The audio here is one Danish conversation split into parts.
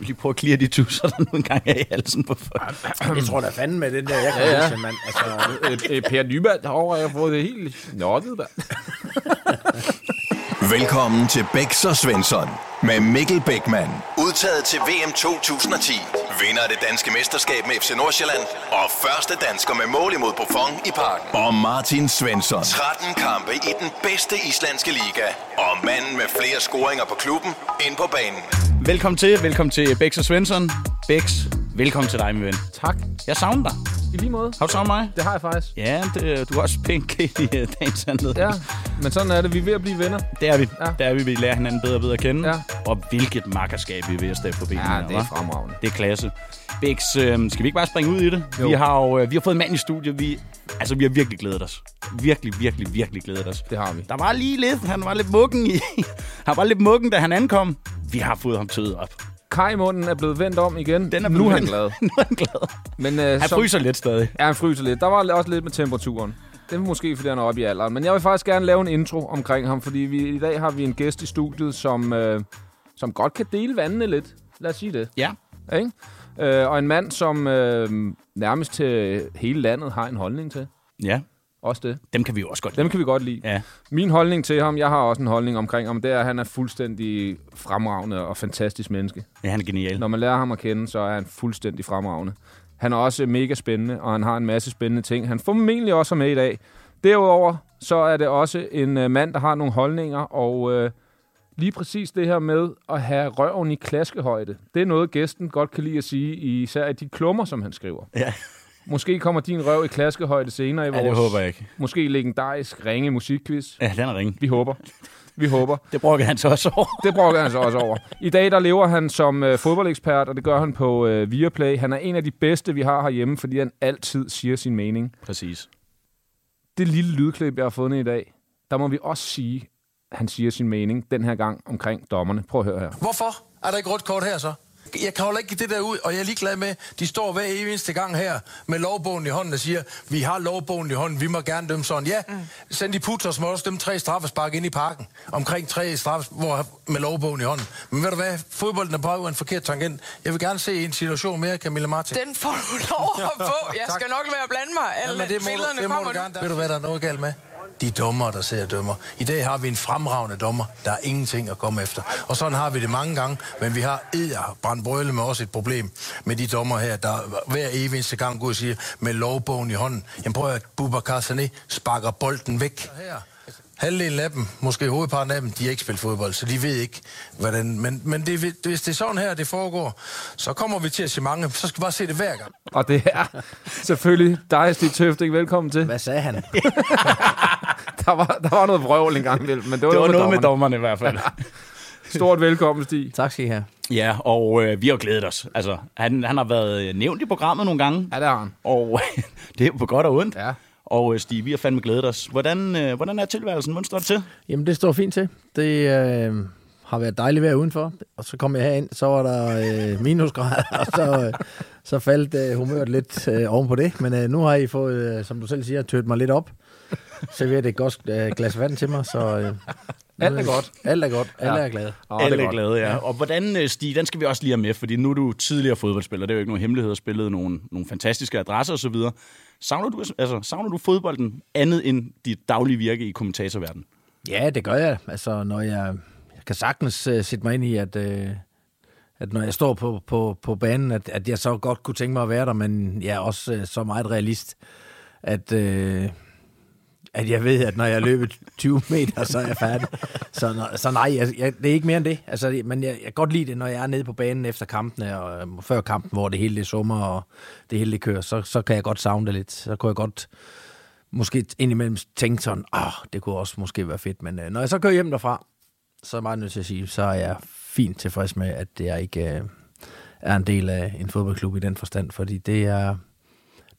Skal vi lige prøve at klire de tusser, der nogle gange er i halsen på folk? Jeg tror da fanden med den der, jeg kan huske, mand. Altså, Per Nyman derovre har jeg fået det helt nørdet, mand. Velkommen til Becks og Svensson med Mikkel Beckmann. Udtaget til VM 2010. Vinder det danske mesterskab med FC Nordsjælland. Og første dansker med mål imod Buffon i parken. Og Martin Svensson. 13 kampe i den bedste islandske liga. Og manden med flere scoringer på klubben ind på banen. Velkommen til Becks og Svensson. Becks, velkommen til dig, min ven. Tak. Jeg savner dig. I lige måde. Har du savnet mig? Det har jeg faktisk. Ja, du har også pink i dagens handlede. Ja, men sådan er det. Vi er ved at blive venner. Det er vi. Ja. Det er vi. Vi lærer hinanden bedre og bedre at kende. Ja. Og hvilket makkerskab vi er ved at stætte på benene. Ja, det er fremragende. Det er klasse. Becks, skal vi ikke bare springe ud i det? Jo. Vi har fået en mand i studiet. Vi har virkelig glædet os. Virkelig glædet os. Det har vi. Der var lige lidt. Han var lidt muggen, da han ankom. Vi har fået ham tøjet op. Kajmunden er blevet vendt om igen. Nu er han glad. Men, han fryser lidt stadig. Ja, han fryser lidt. Der var også lidt med temperaturen. Det er måske, fordi han er oppe i alderen. Men jeg vil faktisk gerne lave en intro omkring ham, fordi i dag har vi en gæst i studiet, som godt kan dele vandene lidt. Lad os sige det. Ja. Ikke? Og en mand, som nærmest til hele landet har en holdning til. Ja. Også det. Dem kan vi jo også godt lide. Ja. Min holdning til ham, jeg har også en holdning omkring ham, det er, at han er fuldstændig fremragende og fantastisk menneske. Ja, han er genial. Når man lærer ham at kende, så er han fuldstændig fremragende. Han er også mega spændende, og han har en masse spændende ting. Han formentlig også er med i dag. Derudover, så er det også en mand, der har nogle holdninger, og lige præcis det her med at have røven i klaskehøjde, det er noget, gæsten godt kan lide at sige, især i de klummer, som han skriver. Ja. Måske kommer din røv i klaskehøjde senere i vores... Ja, det håber jeg ikke. Måske legendarisk ringe musikquiz. Ja, den er ringe. Vi håber. Det brokker han så også over. I dag, der lever han som fodboldekspert, og det gør han på Viaplay. Han er en af de bedste, vi har herhjemme, fordi han altid siger sin mening. Præcis. Det lille lydklip, jeg har fundet i dag, der må vi også sige, at han siger sin mening den her gang omkring dommerne. Prøv at høre her. Hvorfor er der ikke rødt kort her så? Jeg kan jo ikke give det der ud, og jeg er ligeglad med, de står hver eneste gang her med lovbogen i hånden og siger, vi har lovbogen i hånden, vi må gerne dømme sådan. Ja, send de putter, så må også dømme 3 straffespark ind i parken, omkring 3 straffespark med lovbogen i hånden. Men ved du hvad, fodbolden er bare en forkert tangent. Jeg vil gerne se en situation mere, Camilla Martin. Den får du lov at få. Jeg skal nok være at blande mig. Alle billederne kommer nu. Ved du hvad, der er noget galt med? De dommer, der sidder og dømmer. I dag har vi en fremragende dommer. Der er ingenting at komme efter. Og sådan har vi det mange gange. Men vi har brandbrøle med også et problem med de dommer her, der hver eneste gang går og siger med lovbogen i hånden. Jamen prøv at Boubacar Sané sparker bolden væk. Halvdelen af dem, måske hovedparten af dem, de har ikke spillet fodbold, så de ved ikke, hvordan... Men det, hvis det er sådan her, det foregår, så kommer vi til at se mange, så skal vi bare se det hver gang. Og det er selvfølgelig dig, Stig Tøfting. Velkommen til. Hvad sagde han? Der var noget vrøvl engang, men det var noget med dommerne i hvert fald. Stort velkommen, Stig. Tak skal I have. Ja, og vi har glædet os. Altså, han har været nævnt i programmet nogle gange. Ja, det har han. Og det er på godt og ondt. Ja. Og Stig, vi har fandme glædet os. Hvordan er tilværelsen? Hvordan står det til? Jamen, det står fint til. Det har været dejligt vejr udenfor. Og så kom jeg herind, så var der minusgrader, og så faldt humøret lidt oven på det. Men nu har I fået, som du selv siger, tørt mig lidt op. Serveret et godt glas vand til mig, så... Alt er godt. Ja. Alle er glade. Ja. Og hvordan, Stig, den skal vi også lige have med, fordi nu er du tidligere fodboldspiller. Det er jo ikke nogen hemmelighed at spille nogle fantastiske adresser osv. Savner du fodbolden andet end dit daglige virke i kommentatorverdenen? Ja, det gør jeg. Altså, når jeg kan sagtens sætte mig ind i, at når jeg står på banen, at jeg så godt kunne tænke mig at være der, men jeg er også så meget realist, at jeg ved, at når jeg løber 20 meter, så er jeg færdig. Så nej, det er ikke mere end det. Altså, men jeg kan godt lide det, når jeg er nede på banen efter kampene, og før kampen, hvor det hele det summer, og det hele det kører, så kan jeg godt savne det lidt. Så kunne jeg godt måske indimellem tænke sådan, det kunne også måske være fedt. Men når jeg så kører hjem derfra, så er jeg meget nødt til at sige, så er jeg fint tilfreds med, at jeg ikke er en del af en fodboldklub i den forstand, fordi det er...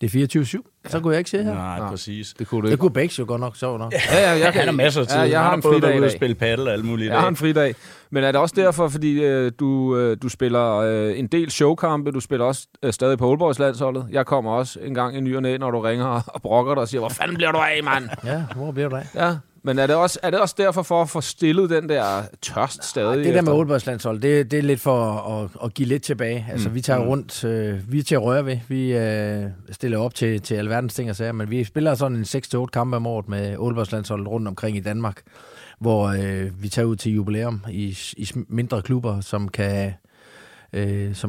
Det er 24-7. Ja. Så kunne jeg ikke se her. Nej, præcis. Det kunne du ikke. Det kunne Becks jo godt nok, sjovt nok. Ja, han har masser af tid. Ja, jeg har en fridag ude at spille paddle og alle mulige dage. Jeg har en fridag. Men er det også derfor, fordi du spiller en del showkampe, du spiller også stadig på Aalborg-landsholdet. Jeg kommer også en gang i ny og næ, når du ringer og brokker dig og siger, hvor fanden bliver du af, mand? Ja, hvor bliver du af? Ja, Men er det også derfor for at få stillet den der tørst stadig? Det der med Aalborg-landsholdet, det er lidt for at give lidt tilbage. Altså, vi tager rundt, vi er til at røre ved, vi stiller op til alverdens ting og sager, men vi spiller sådan en 6-8 kampe om året med Aalborg-landsholdet rundt omkring i Danmark, hvor vi tager ud til jubilæum i mindre klubber, som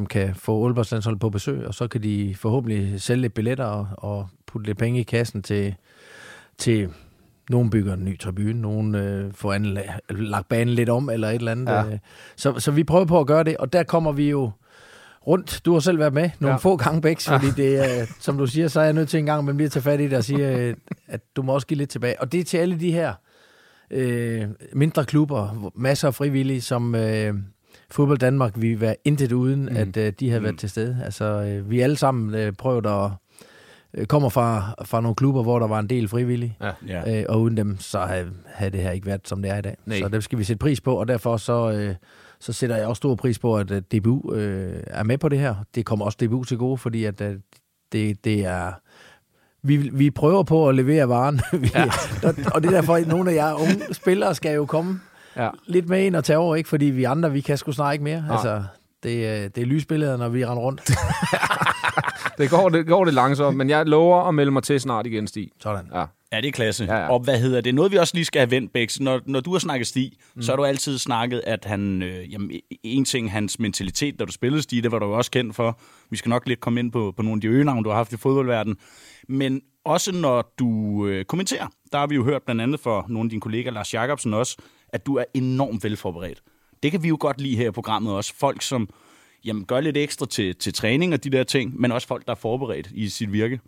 kan få Aalborg-landsholdet på besøg, og så kan de forhåbentlig sælge lidt billetter og putte lidt penge i kassen til nogen bygger en ny tribune, nogen får lagt banen lidt om, eller et eller andet. Ja. Så vi prøver på at gøre det, og der kommer vi jo rundt. Du har selv været med nogle få gange, Becks, fordi det, som du siger, så er jeg nødt til en gang, men lige at tage fat i det og sige, at du må også give lidt tilbage. Og det er til alle de her mindre klubber, masser af frivillige, som Fodbold Danmark ville være intet uden, at de havde været til stede. Altså, vi alle sammen prøvede at kommer fra nogle klubber, hvor der var en del frivillige, og uden dem, så havde det her ikke været, som det er i dag. Nej. Så det skal vi sætte pris på, og derfor så sætter jeg også stor pris på, at DBU er med på det her. Det kommer også DBU til gode, fordi at det er... Vi prøver på at levere varen, og det er derfor, at nogle af jer unge spillere skal jo komme lidt med ind og tage over, ikke? Fordi vi andre, vi kan sgu snart ikke mere. Ja. Altså, det er lysbilleder, når vi render rundt. Det går langsomt, men jeg lover at melde mig til snart igen, Stig. Sådan. Ja. Ja, det er klasse. Ja, ja. Og hvad hedder det? Noget, vi også lige skal have vendt, Becks. Når du har snakket Stig, så har du altid snakket, at han... en ting, hans mentalitet, da du spillede Stig, det var du også kendt for. Vi skal nok lidt komme ind på nogle af de øgenavn, du har haft i fodboldverdenen. Men også når du kommenterer, der har vi jo hørt blandt andet fra nogle af dine kolleger, Lars Jacobsen også, at du er enormt velforberedt. Det kan vi jo godt lide her i programmet også. Folk, som... Jamen, gør lidt ekstra til træning og de der ting, men også folk, der er forberedt i sit virke.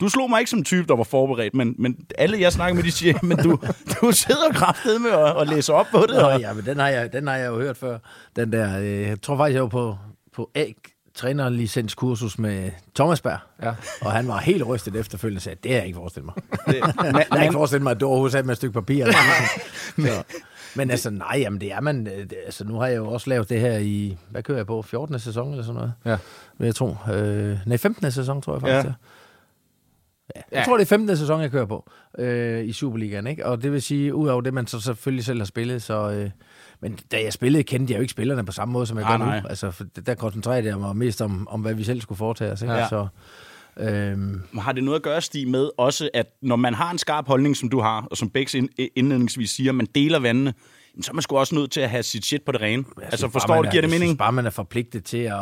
Du slog mig ikke som type, der var forberedt, men alle, jeg snakker med, de siger, men du sidder kraftedt med at læse op på det. Nå, ja, men den har jeg jo hørt før. Den der, jeg tror faktisk, jeg var på trænerlicenskursus med Thomas Berg, og han var helt rystet efterfølgende og sagde, det har jeg ikke forestillet mig. Jeg har ikke forestillet mig, at du overhovedet havde med et stykke papir. Men altså, nej, jamen det er man... altså, nu har jeg jo også lavet det her i... Hvad kører jeg på? 14. sæson eller sådan noget? Ja. Vil jeg tro. 15. sæson, tror jeg faktisk. Ja. Jeg tror, det er 15. sæson, jeg kører på i Superligaen, ikke? Og det vil sige, udover det, man så selvfølgelig selv har spillet, så... men da jeg spillede, kendte jeg jo ikke spillerne på samme måde, som jeg gør nu. Altså, for der koncentrerede jeg mig mest om hvad vi selv skulle foretage os, ikke? Ja. Så... Har det noget at gøre, Stig, med også, at når man har en skarp holdning, som du har, og som Becks indledningsvis siger, man deler vandene, så er man sgu også nødt til at have sit shit på det rene. Altså, forstår du, giver det mening? Jeg synes bare, man er forpligtet til at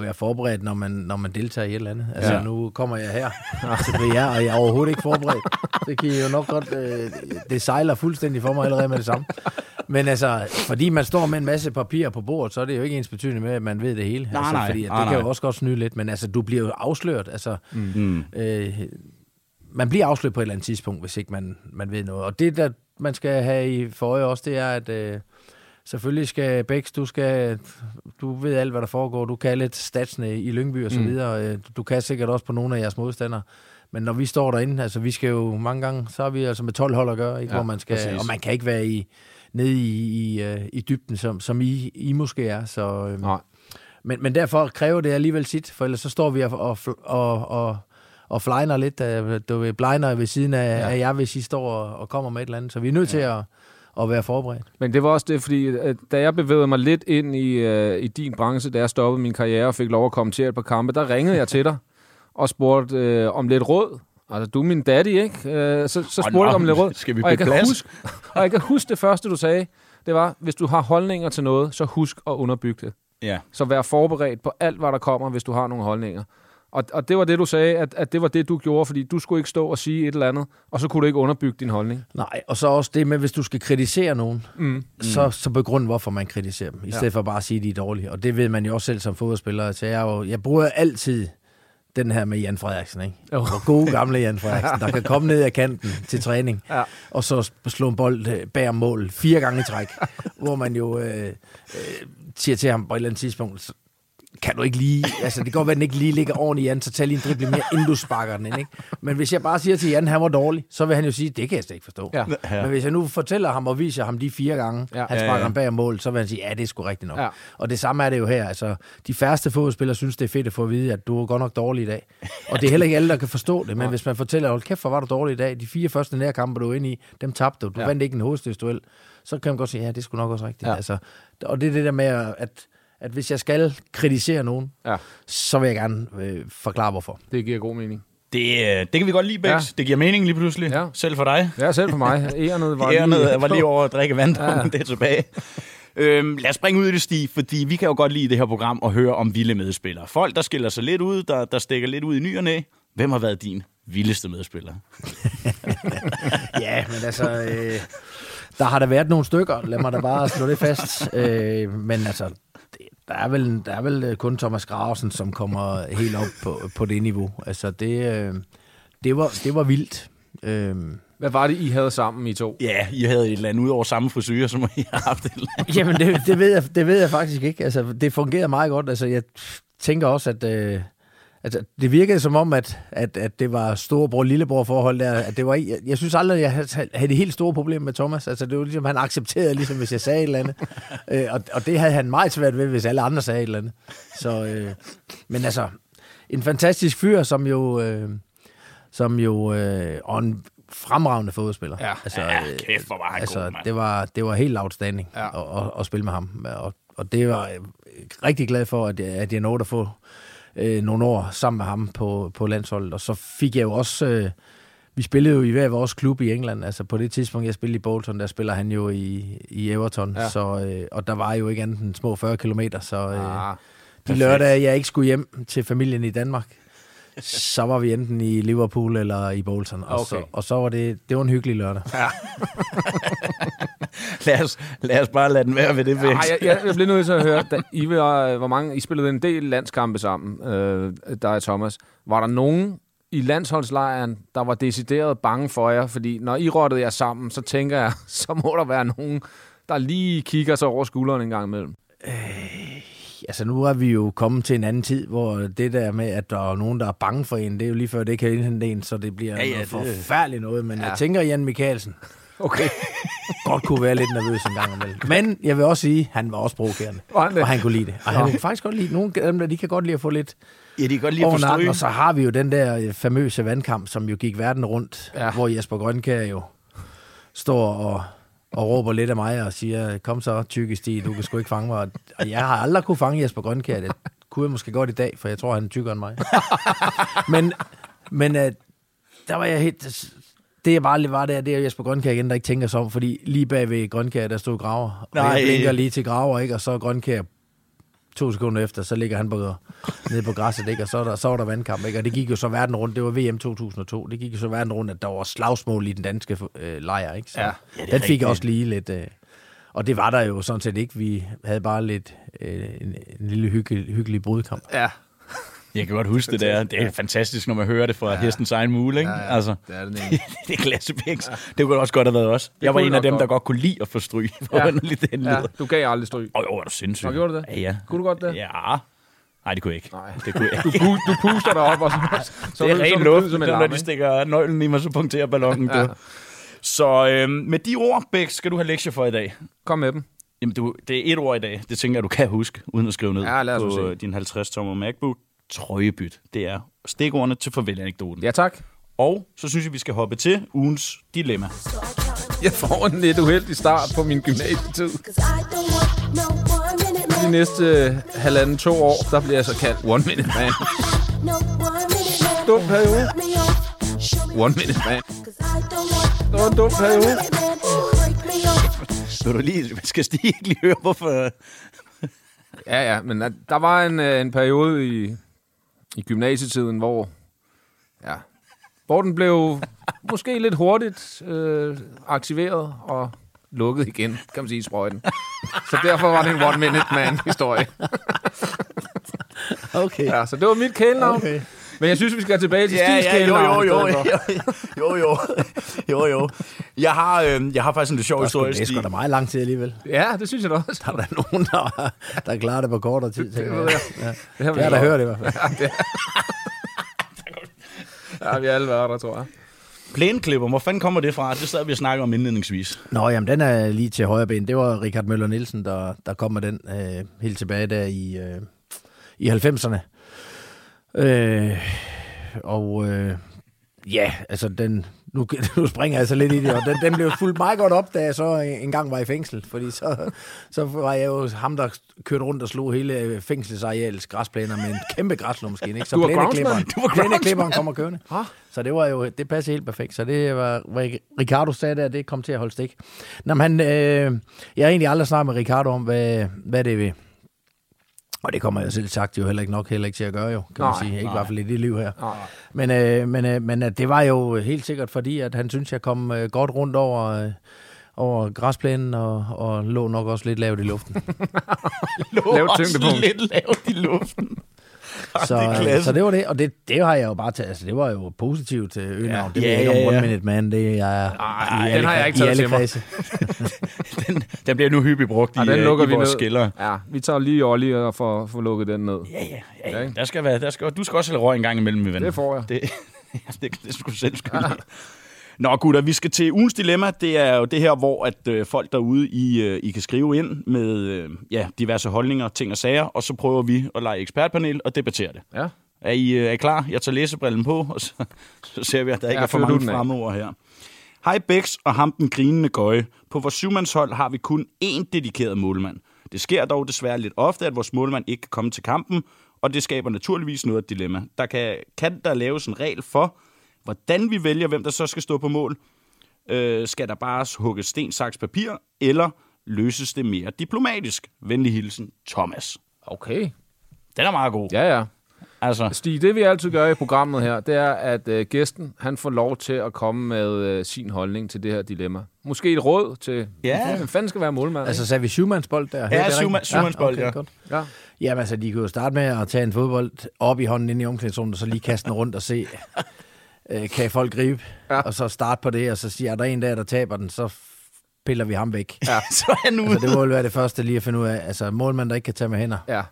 være forberedt, når man deltager i et eller andet. Altså, nu kommer jeg her til jer, og jeg er overhovedet ikke forberedt. Det kan I jo nok godt... det sejler fuldstændig for mig allerede med det samme. Men altså, fordi man står med en masse papir på bordet, så er det jo ikke ens betydende med, at man ved det hele. Nej, altså, nej. Fordi det kan jo også godt snyde lidt, men altså, du bliver jo afsløret. Altså, man bliver afsløret på et eller andet tidspunkt, hvis ikke man ved noget. Og det, der man skal have i for øje også, det er, at selvfølgelig skal Becks, du ved alt, hvad der foregår. Du kan lidt statsene i Lyngby og så videre. Du kan sikkert også på nogle af jeres modstandere. Men når vi står derinde, altså vi skal jo mange gange, så er vi altså med 12 hold at gøre, ikke? Ja, hvor man skal, præcis. Og man kan ikke være nede i dybden, som I måske er. Så, men derfor kræver det alligevel sit, for ellers så står vi og flyner lidt, du blegner ved siden af jer, hvis I står og kommer med et eller andet. Så vi er nødt til at være forberedt. Men det var også det, fordi da jeg bevægede mig lidt ind i din branche, da jeg stoppede min karriere og fik lov at kommentere et par kampe, der ringede jeg til dig og spurgte om lidt råd. Altså, du er min daddy, ikke? Så spurgte jeg om lidt råd. Skal vi på plads? Og jeg kan huske det første, du sagde, det var, hvis du har holdninger til noget, så husk at underbygge det. Ja. Så vær forberedt på alt, hvad der kommer, hvis du har nogle holdninger. Og det var det, du sagde, at det var det, du gjorde, fordi du skulle ikke stå og sige et eller andet, og så kunne du ikke underbygge din holdning. Nej, og så også det med, hvis du skal kritisere nogen, så begrund, hvorfor man kritiserer dem, i stedet for bare at sige, at de er dårlige. Og det ved man jo også selv som fodboldspiller. Så jeg bruger altid den her med Jan Frederiksen, ikke? Hvor gode gamle Jan Frederiksen, der kan komme ned ad kanten til træning, og så slå en bold bag om mål 4 gange i træk, hvor man jo siger til ham på et eller andet tidspunkt... kan du ikke lige, altså det kan godt være, at den ikke lige ligger ordentligt i anden, så tag lige en drible mere, inden du sparker den ind, ikke? Men hvis jeg bare siger til Jan, han var dårlig, så vil han jo sige, det kan jeg slet ikke forstå. Ja. Ja. Men hvis jeg nu fortæller ham og viser ham de 4 gange, ja, han sparker ham bag mål, så vil han sige, ja, det er sgu rigtigt nok. Ja. Og det samme er det jo her, altså de færreste fodboldspillere synes, det er fedt at få at vide, at du er godt nok dårlig i dag. Og det er heller ikke alle, der kan forstå det, men ja, hvis man fortæller, hold kæft, hvor var du dårlig i dag, de 4 første nærkampe, du var inde i, dem tabte du, du vandt ikke en hovedstødsduel, så kan man godt sige, ja, det er sgu nok også rigtigt. Ja. Altså, og det er det der med, at hvis jeg skal kritisere nogen, så vil jeg gerne forklare, hvorfor. Det giver god mening. Det kan vi godt lide, Becks. Ja. Det giver mening lige pludselig. Ja. Selv for dig. Ja, selv for mig. Ærenet var lige over at drikke vand, og det er tilbage. Lad os springe ud i det, Stig, fordi vi kan jo godt lide det her program og høre om vilde medspillere. Folk, der skiller sig lidt ud, der stikker lidt ud i ny og næ. Hvem har været din vildeste medspiller? Ja, men altså... Der har der været nogle stykker, lad mig da bare slå det fast. Men altså, der er vel kun Thomas Gravesen, som kommer helt op på det niveau. Altså, det var vildt. Hvad var det, I havde sammen, I to? Ja, I havde et eller andet ud over samme frisyrer, som I har haft et eller andet. Jamen, det ved jeg faktisk ikke. Altså, det fungerede meget godt. Altså, jeg tænker også, at... Altså, det virkede som om, at det var storebror-lillebror-forhold der. At det var, jeg synes aldrig, at jeg havde det helt store problem med Thomas. Altså, det var ligesom, han accepterede, ligesom hvis jeg sagde et eller andet. Og det havde han meget svært ved, hvis alle andre sagde et eller andet. Så, men altså, en fantastisk fyr, som jo og en fremragende fodboldspiller. Ja, altså, kæft, hvor var han altså, god, mand. Det var helt outstanding at spille med ham. Og det var rigtig glad for, at jeg nåede at få... nogle år sammen med ham på landsholdet, og så fik jeg jo også... vi spillede jo i hver vores klub i England, altså på det tidspunkt, jeg spillede i Bolton, der spiller han jo i Everton, så, og der var jo ikke andet end små 40 kilometer, så de lørdage, jeg ikke skulle hjem til familien i Danmark, så var vi enten i Liverpool eller i Bolton, og, så var det var en hyggelig lørdag. Ja. lad os bare lade den være ved det. Jeg blev nødt til at høre, I spillede en del landskampe sammen, der er Thomas. Var der nogen i landsholdslejren, der var decideret bange for jer? Fordi når I rottede jer sammen, så tænker jeg, så må der være nogen, der lige kigger sig over skulderen en gang imellem. Altså nu er vi jo kommet til en anden tid, hvor det der med, at der er nogen, der er bange for en, det er jo lige før det kan indhente en, så det bliver noget forfærdeligt noget. Men jeg tænker, Jan Michaelsen godt kunne være lidt nervøs en gang imellem. Men jeg vil også sige, han var også provokerende, og han kunne lide det. Og han kunne faktisk godt lide nogle af dem, der de kan godt lide at få lidt... Ja, de kan godt lide at få stryg. Og så har vi jo den der famøse vandkamp, som jo gik verden rundt, hvor Jesper Grønkær jo står og råber lidt af mig og siger, kom så, tykke Stig, du kan sgu ikke fange mig. Og jeg har aldrig kunne fange Jesper Grønkær. Det kunne jeg måske godt i dag, for jeg tror, han er tykkere end mig. Men der var jeg helt... Det jeg bare lige var der, det er Jesper Grønkær igen, der ikke tænker sig om, fordi lige bag ved Grønkær, der stod Graver. Og jeg blinker lige til Graver, ikke? Og så Grønkær 2 sekunder efter, så ligger han nede på græsset, ikke? Og så var der vandkamp, ikke? Og det gik jo så verden rundt. Det var VM 2002. Det gik jo så verden rundt, at der var slagsmål i den danske lejr, ikke? Så den fik også lige lidt... Og det var der jo sådan set ikke. Vi havde bare lidt en lille hyggelig brudkamp. Ja. Jeg kan godt huske det der. Det er fantastisk, når man hører det fra hestens egen mule, ikke? Ja, altså, det er det nemlig. Det er klassepæks. Det kunne også godt have været også. Jeg var en af dem, der godt kunne lide at få stryg. Du gav aldrig stryg. Åh, var du sindssyg. Og gjorde du det? Ja. Kunne du godt det? Ja. Nej, det kunne jeg ikke. Du puster dig op, og så det er rent luft. Så når de stikker nøglen i mig, så punkterer ballonen. Ja. Så med de ord, Becks, skal du have lektier for i dag. Kom med dem. Jamen, det er 1 ord i dag. Det tænker jeg, du kan huske, uden at skrive ned på din 50-tommer MacBook. Trøjebyt. Det er stikordene til farvel-anekdoten. Ja, tak. Og så synes jeg, vi skal hoppe til ugens dilemma. Jeg får en lidt uheldig start på min gymnasietid. De næste 1,5-2 år, der bliver jeg så kaldt one-minute-man. Dum periode. One-minute-man. Det var en dum periode. Skal du lige... Skal Stig ikke lige høre, hvorfor... Ja, men der var en periode i gymnasietiden, hvor den blev måske lidt hurtigt aktiveret og lukket igen, kan man sige, i sprøjten. Så derfor var det en one-minute-man-historie. Okay. Ja, så det var mit kælenavn. Okay. Men jeg synes, vi skal tilbage til Stigs kælenavn. Jo. Jo. Jeg har faktisk en lidt sjov historie. Det er sgu da meget lang tid alligevel. Ja, det synes jeg da også. Der er der nogen, der klarer det på kortere tid. Det har jeg da hørt i hvert fald. Ja, vi alle var der, tror jeg. Plæneklipper, hvor fanden kommer det fra? Det sad vi og snakkede om indledningsvis. Nå, jamen den er lige til højre ben. Det var Richard Møller Nielsen, der kom med den helt tilbage der i 90'erne. Nu springer jeg så lidt i det, og den blev fuldt meget godt op, da jeg så engang var i fængsel, fordi så var jeg jo ham, der kørte rundt og slog hele fængselsarealets græsplæner med en kæmpe græsslåmaskine, ikke? Så plæneklipperen kommer kørende. Så det var jo, det passede helt perfekt, så det var, hvad Ricardo sagde der, det kom til at holde stik. Nå, men jeg har egentlig aldrig snakket med Ricardo om, hvad det er ved. Og det kommer jeg selv sagt jo heller ikke til at gøre, jo, kan man sige. Ikke i hvert fald i det liv her. Nej. Men det var jo helt sikkert, fordi at han synes, jeg kom godt rundt over græsplænen, og lå nok også lidt lavt i luften. Lidt lavt i luften. Så det var det, og det har jeg jo bare taget. Altså, det var jo positivt øgenavn. Det er ikke om one minute, man. Det er den har jeg ikke taget til mig. den bliver nu hyppigt brugt i vores skiller. Ja, vi tager lige Olli og får lukket den ned. Ja. Du skal også have røg en gang imellem, min ven. Det får jeg. Det skulle selv skyld. Ja. Nå gutter, vi skal til ugens dilemma. Det er jo det her, hvor at folk derude, I kan skrive ind med diverse holdninger, ting og sager, og så prøver vi at lege ekspertpanel og debattere det. Ja. Er I klar? Jeg tager læsebrillen på, og så ser vi, at der ikke er for mange fremover her. Hej Becks og ham den grinende gøje. På vores syvmandshold har vi kun én dedikeret målmand. Det sker dog desværre lidt ofte, at vores målmand ikke kan komme til kampen, og det skaber naturligvis noget dilemma. Der kan der laves en regel for, hvordan vi vælger, hvem der så skal stå på mål. Skal der bare hugge sten, saks, papir, eller løses det mere diplomatisk? Venlig hilsen, Thomas. Okay. Den er meget god. Ja. Altså. Stig, det vi altid gør i programmet her, det er, at gæsten han får lov til at komme med sin holdning til det her dilemma. Måske et råd til, hvem fanden skal være målmand? Altså, sagde vi syvmandsbold der? Ja, syvmandsbold, ja. Okay, ja. Jamen, altså, de kunne jo starte med at tage en fodbold op i hånden inde i omklædningsrummet, og så lige kaste den rundt og se... kan folk gribe, og så starte på det, og så siger, at der er en der taber den, så piller vi ham væk. Ja. Så han ude. Altså, det må jo være det første lige at finde ud af. Altså, målmand, der ikke kan tage med hænder. Ja.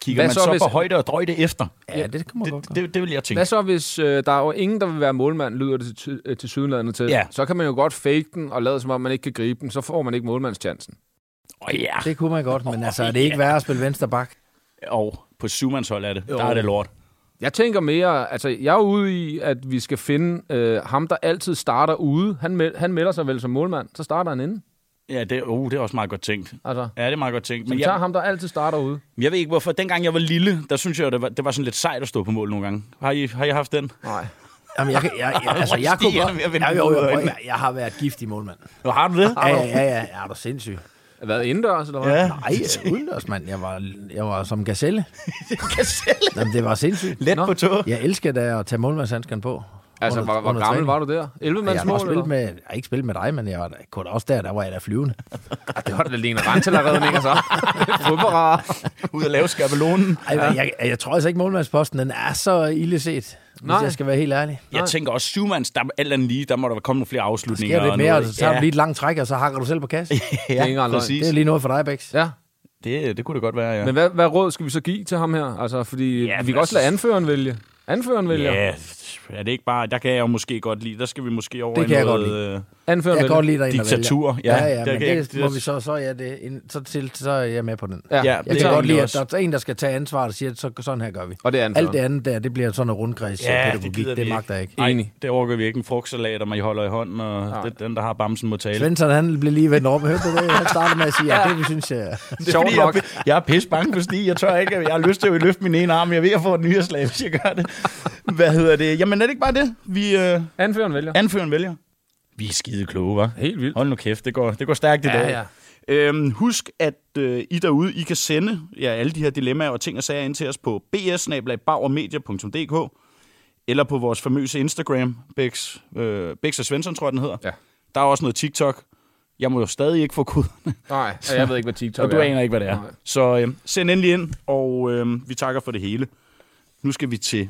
Kigger man så hvis... på højde og drøjde efter? Ja, det kan man godt. Det vil jeg tænke. Hvad så, hvis der er jo ingen, der vil være målmand, lyder det til sydlandet til? Ja. Så kan man jo godt fake den, og lade som om man ikke kan gribe den, så får man ikke målmandschancen. Ja. Det kunne man godt, men altså, er det ikke værre at spille venstre bak? Og på syvmandshold er det. Jo. Der er det lort. Jeg tænker mere, altså jeg er ude i, at vi skal finde ham, der altid starter ude. Han melder sig vel som målmand, så starter han inde. Ja, det er også meget godt tænkt. Altså, ja, det er meget godt tænkt. Men jeg tager ham, der altid starter ude. Jeg ved ikke hvorfor. Dengang jeg var lille, der synes jeg, det var sådan lidt sejt at stå på mål nogle gange. Har I haft den? Nej. Jamen, jeg har været gift i målmand. Nu har du det? Ja. Er du sindssyg? Jeg har været indendørs, eller hvad? Ja. Nej, udendørs, mand. Jeg var som gazelle. Gazelle? Jamen, det var sindssygt. Let på tå. Jeg elsker da at tage målmandshandskerne på. Altså, hvor gammel træning. Var du der? 11-mandsmål, eller? Jeg har ikke spillet med dig, men jeg var kun også der var jeg da flyvende. Det var da lidt en rentelerredning, og så fodboldrare. Ud at lave skabelonen. Ja. Jeg tror altså ikke, målmandsposten den er så ille set. Nej. Hvis jeg skal være helt ærlig. Jeg tænker også syvmands, der alt andet lige, der må der komme nogle flere afslutninger. Der sker lidt mere, og så tager du lige et langt træk, og så hakker du selv på kassen. Ja, præcis. Det er lige noget for dig, Becks. Ja. Det kunne det godt være, ja. Men hvad råd skal vi så give til ham her? Altså, fordi vi kan også lade anføreren vælge. Ja, er det ikke bare... Der kan jeg jo måske godt lide. Der skal vi måske over i noget... Anføreren jeg kan godt lide dig diktatur. Ja, men det må vi så er det... Så er jeg med på den. Ja, jeg kan godt lide, at der er en, der skal tage ansvar og siger, så sådan her gør vi. Og det er anføreren. Alt det andet der, det bliver sådan en rundkreds. Ja, det magter jeg ikke. Enig. Det overgår vi ikke. En frugtsalat, og man holder i hånden, og den, der har bamsen, må tale. Svensson, han bliver lige vendt op. Hørte du det? Han starter med at sige, det vi synes jeg... Det er fordi, jeg er pisse bange på Stig. Jeg tør ikke, jeg har lyst til at løfte min ene arm. Jeg ved at få et nyerslag, hvis jeg gør det. Hvad hedder det? Jamen, er det ikke bare det? Vi Anføreren vælger. Vi er skide kloge, hva'? Helt vildt. Hold nu kæft, det går stærkt i dag. Ja. Husk, at I derude, I kan sende alle de her dilemmaer og ting og sager ind til os på bs@bagermedia.dk eller på vores famøse Instagram, Becks og Svensson, tror jeg, den hedder. Ja. Der er også noget TikTok. Jeg må jo stadig ikke få koderne. Nej, jeg ved ikke, hvad TikTok er. Og du aner ikke, hvad det er. Nej. Så send endelig ind, og vi takker for det hele. Nu skal vi til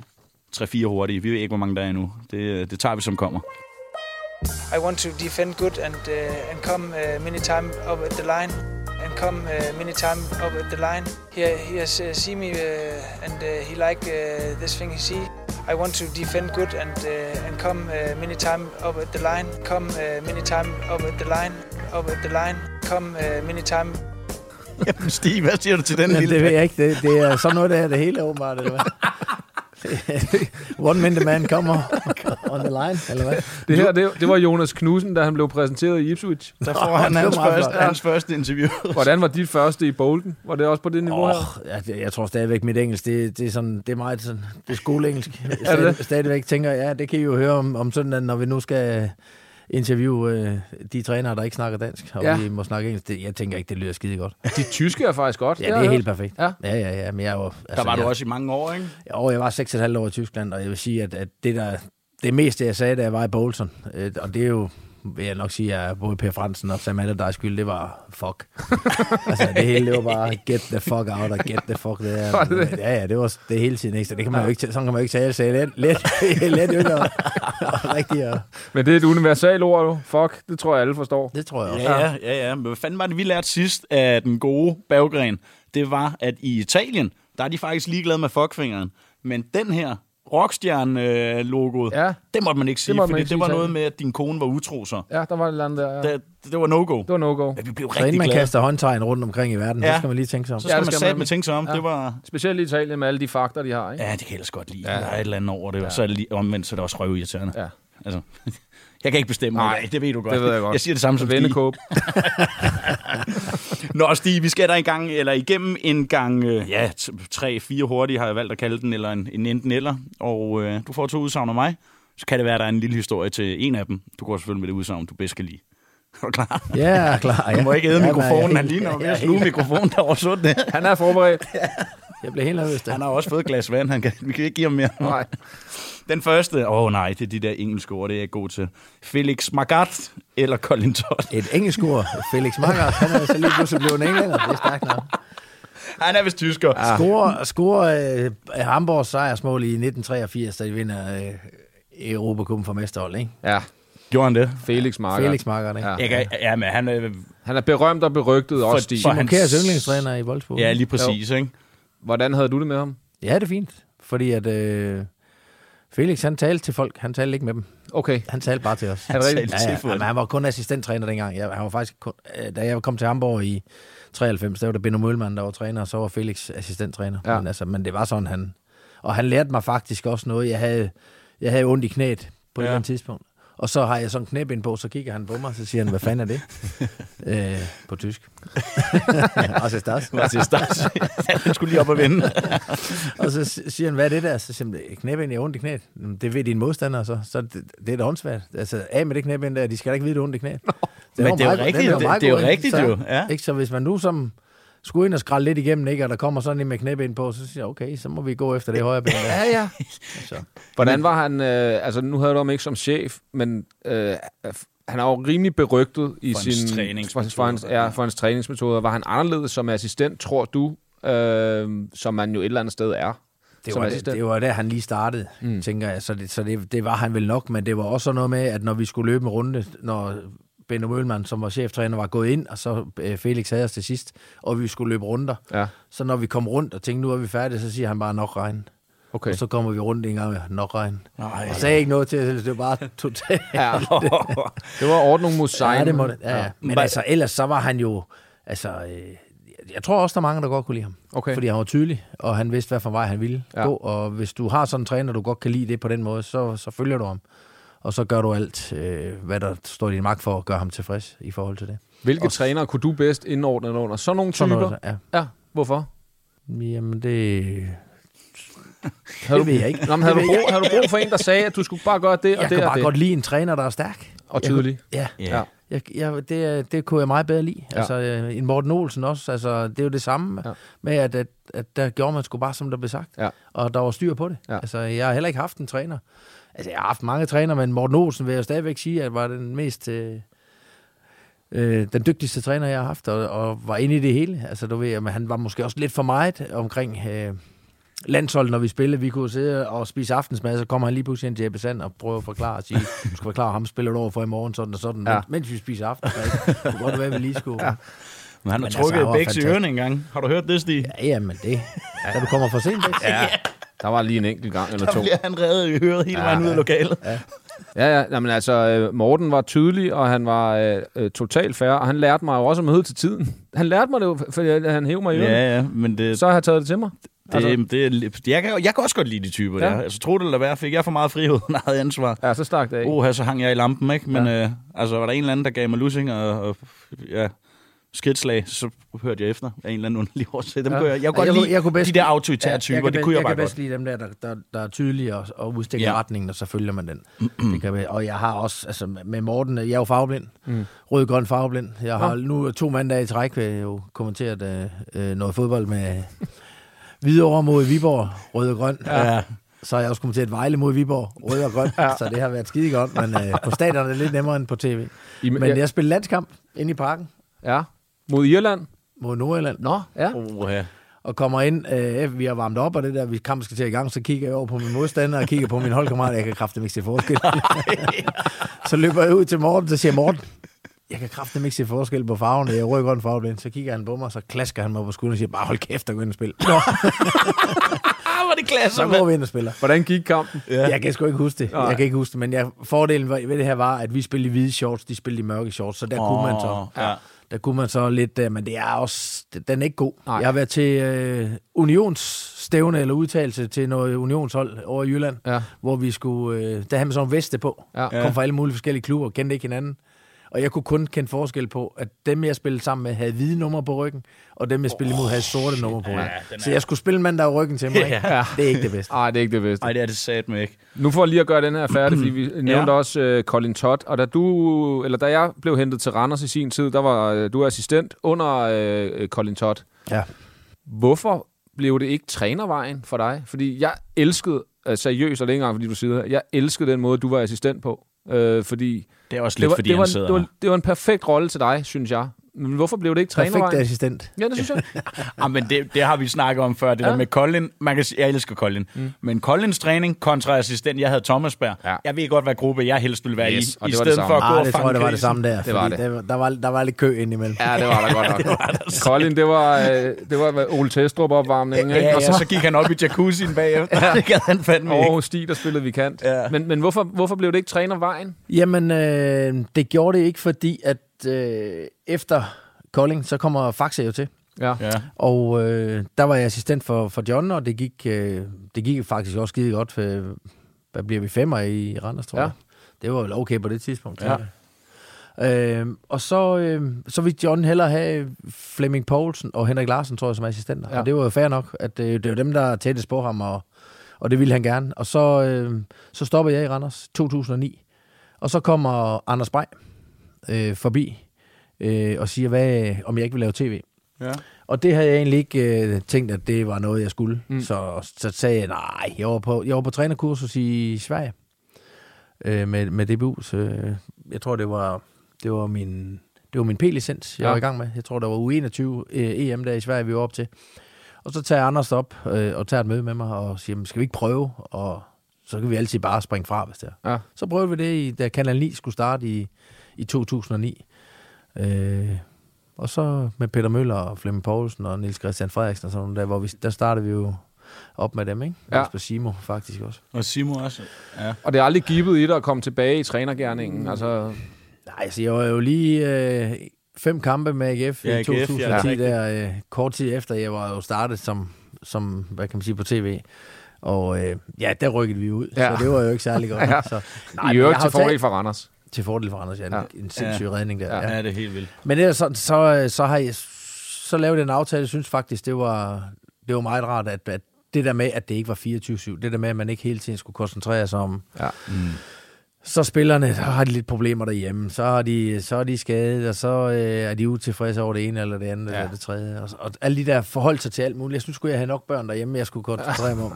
3-4 hurtige. Vi ved ikke, hvor mange der er endnu. Det tager vi, som kommer. I want to defend good and come many times up at the line. He has seen me and he like this thing he see. I want to defend good and come many times up at the line. Come many times up at the line. Come many times. Jamen Stig, hvad siger du til den lille? Det ved jeg ikke. Det er sådan noget, det hele åbenbart, eller hvad? One minute man kommer on the line, eller hvad? Det her, det var Jonas Knudsen, da han blev præsenteret i Ipswich. Der får hans første interview. Hvordan var dit første i Bolton? Var det også på det niveau her? Jeg tror stadigvæk, mit engelsk, det er meget sådan, det er skoleengelsk. Stadigvæk tænker jeg, det kan I jo høre om søndagen, når vi nu skal interviewe de trænere, der ikke snakker dansk, og vi må snakke engelsk. Jeg tænker ikke, det lyder skide godt. De tyske er faktisk godt. Ja, det er helt perfekt. Ja. Men jeg var, der var du også i mange år, ikke? Jo, jeg var 6,5 år i Tyskland, og jeg vil sige, at det meste, jeg sagde, da jeg var i Bolton, og det er jo, vil jeg nok sige, at både Per Fransen og Sam Allardyce skyld, det var fuck. Altså, det hele, det var bare get the fuck out og get the fuck there. Ja, det var det hele tiden ekstra. Det kan man jo ikke, sådan kan man jo ikke tale sig let under og rigtigt. Og... Men det er et universalt ord, du. Fuck, det tror jeg, alle forstår. Det tror jeg også. Ja. Men hvad fanden var det, vi lærte sidst af den gode Berggren? Det var, at i Italien, der er de faktisk ligeglade med fuckfingeren. Men den her... Rockstjerne-logoet, det måtte man ikke sige, fordi det var noget med, at din kone var utro, så. Ja, der var et eller andet der. Ja. Det var no-go. Det var no-go. Ja, vi blev rigtig glade. Man kaster håndtegn rundt omkring i verden, så skal man lige tænke sig om. Så skal man satme tænke sig om. Ja. Det var... Specielt i Italien med alle de fakter, de har, ikke? Ja, det kan ellers godt lide. Ja. Der er et eller andet over det. Ja. Så er det lige omvendt, så er det også røvirriterende. Ja. Altså, jeg kan ikke bestemme. Nej, det ved du godt. Det ved jeg godt. Jeg siger det samme som Vennekåb. Nå, Stig, vi skal der engang, eller igennem en gang, 3-4 hurtigt har jeg valgt at kalde den, eller en enten-eller, og du får 2 udsagn af mig, så kan det være, der er en lille historie til en af dem. Du går selvfølgelig med det udsagn, du bedst kan lide. Er du klar? Ja, klar. Du må ikke æde mikrofonen, han ligner jo ved at sluge mikrofonen derovre sådan. Han er forberedt. Jeg bliver helt nervøs. Han har også fået et glas vand, vi kan ikke give ham mere. Nej. Den første, det er de der engelske ord, det er jeg god til. Felix Magath eller Colin Todd? Et engelsk ord. Felix Magath, han er så lige pludselig blevet en englænder, det er stærkt nok. Han er vist tysker. Ja. Scorer Hamborgs sejrsmål i 1983, da de vinder Europacupen for mesterhold, ikke? Ja. Gjorde han det? Felix Magath, ikke? Ja. Men han er berømt og berygtet også. Simo Kjærs yndlingstræner i Wolfsburg. Ja, lige præcis, ikke? Hvordan havde du det med ham? Ja, det er fint, fordi at... Felix, han talte til folk. Han talte ikke med dem. Okay. Han talte bare til os. Han var kun assistenttræner dengang. Han var faktisk kun, da jeg kom til Hamborg i 93, der var det Benno Møllmann, der var træner, og så var Felix assistenttræner. Ja. Men det var sådan, han... Og han lærte mig faktisk også noget. Jeg havde ondt i knæet på et eller andet tidspunkt. Og så har jeg sådan en knæbind på, så kigger han på mig, så siger han, hvad fanden er det? På tysk. Og så stas. Han skulle lige op og vende. Og så siger han, hvad er det der? Så siger han, knæbind, jeg er ondt i knæet. Det ved dine modstandere så. Så det er da håndsvært. Altså, af med det knæbind der, de skal da ikke vide, det er ondt i knæet. Men det er jo rigtigt, jo. Ja. Ikke, så hvis man nu som... skulle ind og skralde lidt igennem, ikke? Og der kommer sådan en med knæben på, så siger jeg, okay, så må vi gå efter det højre ben. Ja. Så. Hvordan var han, nu havde du ham ikke som chef, men han er jo rimelig berygtet i for hans træningsmetoder. Var han anderledes som assistent, tror du, som man jo et eller andet sted er? Det var der, han lige startede, tænker jeg. Så det var han vel nok, men det var også noget med, at når vi skulle løbe en runde, når... Benno Møllmann, som var cheftræner, var gået ind, og så Felix havde os til sidst, og vi skulle løbe runder. Ja. Så når vi kom rundt og tænkte, nu er vi færdige, så siger han bare nok regn. Okay. Og så kommer vi rundt en gang med nok regn. Og sagde ikke noget til, det var bare totalt. Ja. Det var ordning mod sejren. Ja. Men altså, ellers så var han jo... Altså, jeg tror også, der er mange, der godt kunne lide ham. Okay. Fordi han var tydelig, og han vidste, hvad for vej han ville gå. Og hvis du har sådan en træner, du godt kan lide det på den måde, så følger du ham. Og så gør du alt, hvad der står i din magt for at gøre ham tilfreds i forhold til det. Hvilke trænere kunne du bedst indordne dig under? Sådan nogle typer? Sådan noget. Hvorfor? Jamen det... Det ved jeg ikke. Nå, men havde du brug for en, der sagde, at du skulle bare gøre det og det? Jeg kan bare godt lide en træner, der er stærk. Og tydelig. Ja. Det kunne jeg meget bedre lide. Altså, en Morten Olsen også. Altså, det er jo det samme med, at der gjorde man sgu bare, som der blev sagt. Ja. Og der var styr på det. Ja. Altså, jeg har heller ikke haft en træner. Altså, jeg har haft mange trænere, men Morten Olsen vil jeg stadigvæk sige, at var den mest... den dygtigste træner, jeg har haft, og var inde i det hele. Altså, du ved, han var måske også lidt for meget omkring landsholdet, når vi spillede, vi kunne sidde og spise aftensmad, så kommer han lige pludselig ind til Ebbe Sand og prøver at forklare og sige, du skal forklare ham, spiller du over for i morgen, sådan og sådan, ja, mens vi spiser aftensmad. Det kunne godt være, vi lige skulle... Ja. Men han har trukket altså, Becks i ørene engang. Har du hørt det, Stig? Ja, jamen det. Da du kommer for sent, Becks. Ja, der var lige en enkelt gang eller to. Der bliver han reddet i øret hele vejen ud af lokalet. Ja. Ja, men altså, Morten var tydelig, og han var totalt fair, og han lærte mig jo også at møde til tiden. Han lærte mig det jo, fordi han hævde mig i øret. Ja, men det... Så har jeg taget det til mig. Jeg kan også godt lide de typer, ja. Altså, tro det eller hvad, fik jeg for meget frihed og eget ansvar. Ja, så stak det ikke. Så hang jeg i lampen, ikke? Men altså, var der en eller anden, der gav mig lussing og ja... skridtslag, så hørte jeg efter af en eller anden underlig årsag. Dem kunne jeg godt lide de der autoritære typer, det kunne jeg bare godt. Jeg kan bedst lide dem der er tydelige og udstikker retningen, og så følger man den. Det kan, og jeg har også, altså med Morten, jeg er jo farveblind, rød-grøn farveblind. Jeg har nu 2 mandage i træk, hvor jeg jo kommenteret noget fodbold med Hvidovre mod Viborg, rød og grøn. Ja. Så har jeg også kommenteret Vejle mod Viborg, rød og grøn, så det har været skide godt, men på stadion er det lidt nemmere end på tv. Men jeg spillede landskamp inde i parken. Ja. Mod Irland? Mod Nordirland. Nå, ja. Og kommer ind, vi har varmt op, og det der, vi kampen skal til i gang, så kigger jeg over på min modstander, og kigger på min holdkammerat, jeg kan kraftedeme ikke se forskel. Så løber jeg ud til Morten, så siger Morten, jeg kan kraftedeme ikke se forskel på farven, jeg rykker en farveblind, så kigger han på mig, så klasker han mig på skulderen, og siger, bare hold kæft, og gå ind og spil. Det klasse, så går vi ind og spiller. Hvordan gik kampen? Ja. Jeg kan sgu ikke huske det. Jeg kan ikke huske det, men fordelen ved det her var, at vi spillede i hvide shorts, de spillede i mørke shorts, så der kunne man så. Ja. Der kunne man så lidt, men det er også, den er ikke god. Nej. Jeg har været til unionsstævne eller udtalelse til noget unionshold over i Jylland, hvor vi skulle, der havde man sådan en veste på, kom fra alle mulige forskellige klubber, kendte ikke hinanden. Og jeg kunne kun kende forskel på, at dem, jeg spillede sammen med, havde hvide numre på ryggen, og dem, jeg spillede imod, havde sorte numre på ryggen. Ja, så jeg skulle spille en mand, der var ryggen til mig. Ja. Det er ikke det bedste. Nej, det er ikke det bedste. Nej, det er det satme ikke. Nu får jeg lige at gøre den her færdig, fordi vi nævnte også Colin Todd. Og da jeg blev hentet til Randers i sin tid, der var du assistent under Colin Todd. Ja. Hvorfor blev det ikke trænervejen for dig? Fordi jeg elskede, seriøst og det er ikke engang, fordi du siger det, jeg elskede den måde, du var assistent på. Fordi det er også lidt, fordi han sidder det var en perfekt rolle til dig, synes jeg. Men hvorfor blev det ikke trænervejen? Perfekt assistent. Ja, det synes jeg. Men det har vi snakket om før, det der med Colin. Jeg elsker Colin. Men Colins træning kontra assistent, jeg havde Thomas Berg. Ja. Jeg ved godt, hvad gruppe jeg helst ville være i, og i stedet for at gå og fange krisen. Jeg tror, det var det samme der. Det var det. Der var lidt kø indimellem. Ja, det var der godt nok. Colin, det var Ole Testrup opvarmningen. Ja. Og så gik han op i jacuzzien bagefter. Det gad han fandme ikke. Aarhus Stig, der spillede vi kant. Ja. Men hvorfor blev det ikke trænervejen? Jamen, det gjorde det ikke, fordi at efter Kolding, så kommer Faxe jo til. Ja. Og der var jeg assistent for John, og det gik faktisk også skide godt. For, hvad bliver vi 5'er i Randers, tror jeg? Det var vel okay på det tidspunkt. Ja. Og så ville John hellere have Flemming Poulsen og Henrik Larsen, tror jeg, som assistenter. Ja. Og det var jo fair nok, at det var dem, der tættest på ham, og det ville han gerne. Og så stoppede jeg i Randers 2009, og så kommer Anders Bay forbi og siger, om jeg ikke vil lave tv. Ja. Og det havde jeg egentlig ikke tænkt, at det var noget, jeg skulle. Så sagde jeg, nej, jeg var på trænerkursus i Sverige med DBU. Jeg tror, det var min P-licens, jeg var i gang med. Jeg tror, der var U21 EM der i Sverige, vi var op til. Og så tager Anders op og tager et møde med mig og siger, skal vi ikke prøve? Og så kan vi altid bare springe fra, hvis det er. Ja. Så prøvede vi det, da Kanal 9 skulle starte i 2009. Og så med Peter Møller og Flemming Poulsen og Niels Christian Frederiksen og sådan der, hvor der startede vi jo op med dem, ikke? Ja. På Simo faktisk også. Og Simo også, ja. Og det er aldrig givet i dig at komme tilbage i trænergerningen, altså... Nej, så jeg var jo lige 5 kampe med AGF i 2010, der kort tid efter, jeg var jo startet som hvad kan man sige, på tv. Og der rykkede vi ud, så det var jo ikke særlig godt. Ja. Så, nej, I øvrigt til fordel for Randers. Til fordel for Anders, en sindssyg redning der. Ja, det er helt vildt. Men ellers så lavede jeg en aftale, jeg synes faktisk, det var meget rart, at det der med, at det ikke var 24-7, det der med, at man ikke hele tiden skulle koncentrere sig om... Ja. Så spillerne, så har de lidt problemer derhjemme, så er de skadet, og så er de utilfredse over det ene eller det andet eller det tredje. Og alle de der forhold sig til alt muligt. Jeg synes, skulle jeg have nok børn derhjemme, jeg skulle koncentrere mig om.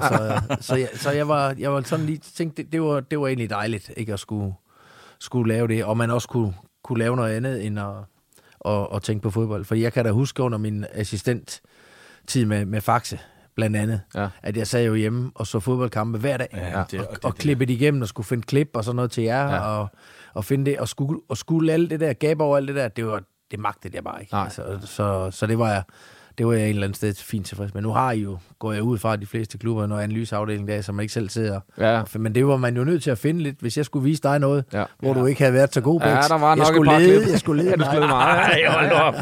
Så jeg var sådan lige tænkt, det var egentlig dejligt, ikke at skulle lave det, og man også kunne lave noget andet end at tænke på fodbold. Fordi jeg kan da huske under min assistenttid med Faxe, blandt andet, ja. At jeg sad jo hjemme og så fodboldkampe hver dag, og klippede det igennem, og skulle finde klip og sådan noget til jer, og finde det, og skulle alt det der, gabe over alt det der, det magtede jeg bare ikke. Altså, så det var jeg... Det var jeg et eller andet sted fint tilfreds med. Nu har I jo, går jeg ud fra de fleste klubber, når analyseafdelingen der, som man ikke selv sidder. Ja. Men det var man jo nødt til at finde lidt, hvis jeg skulle vise dig noget, hvor du ikke havde været så god, Becks. Ja, der var nok et par klip. Jeg skulle lede. Ja, du skulle lede meget. Ja.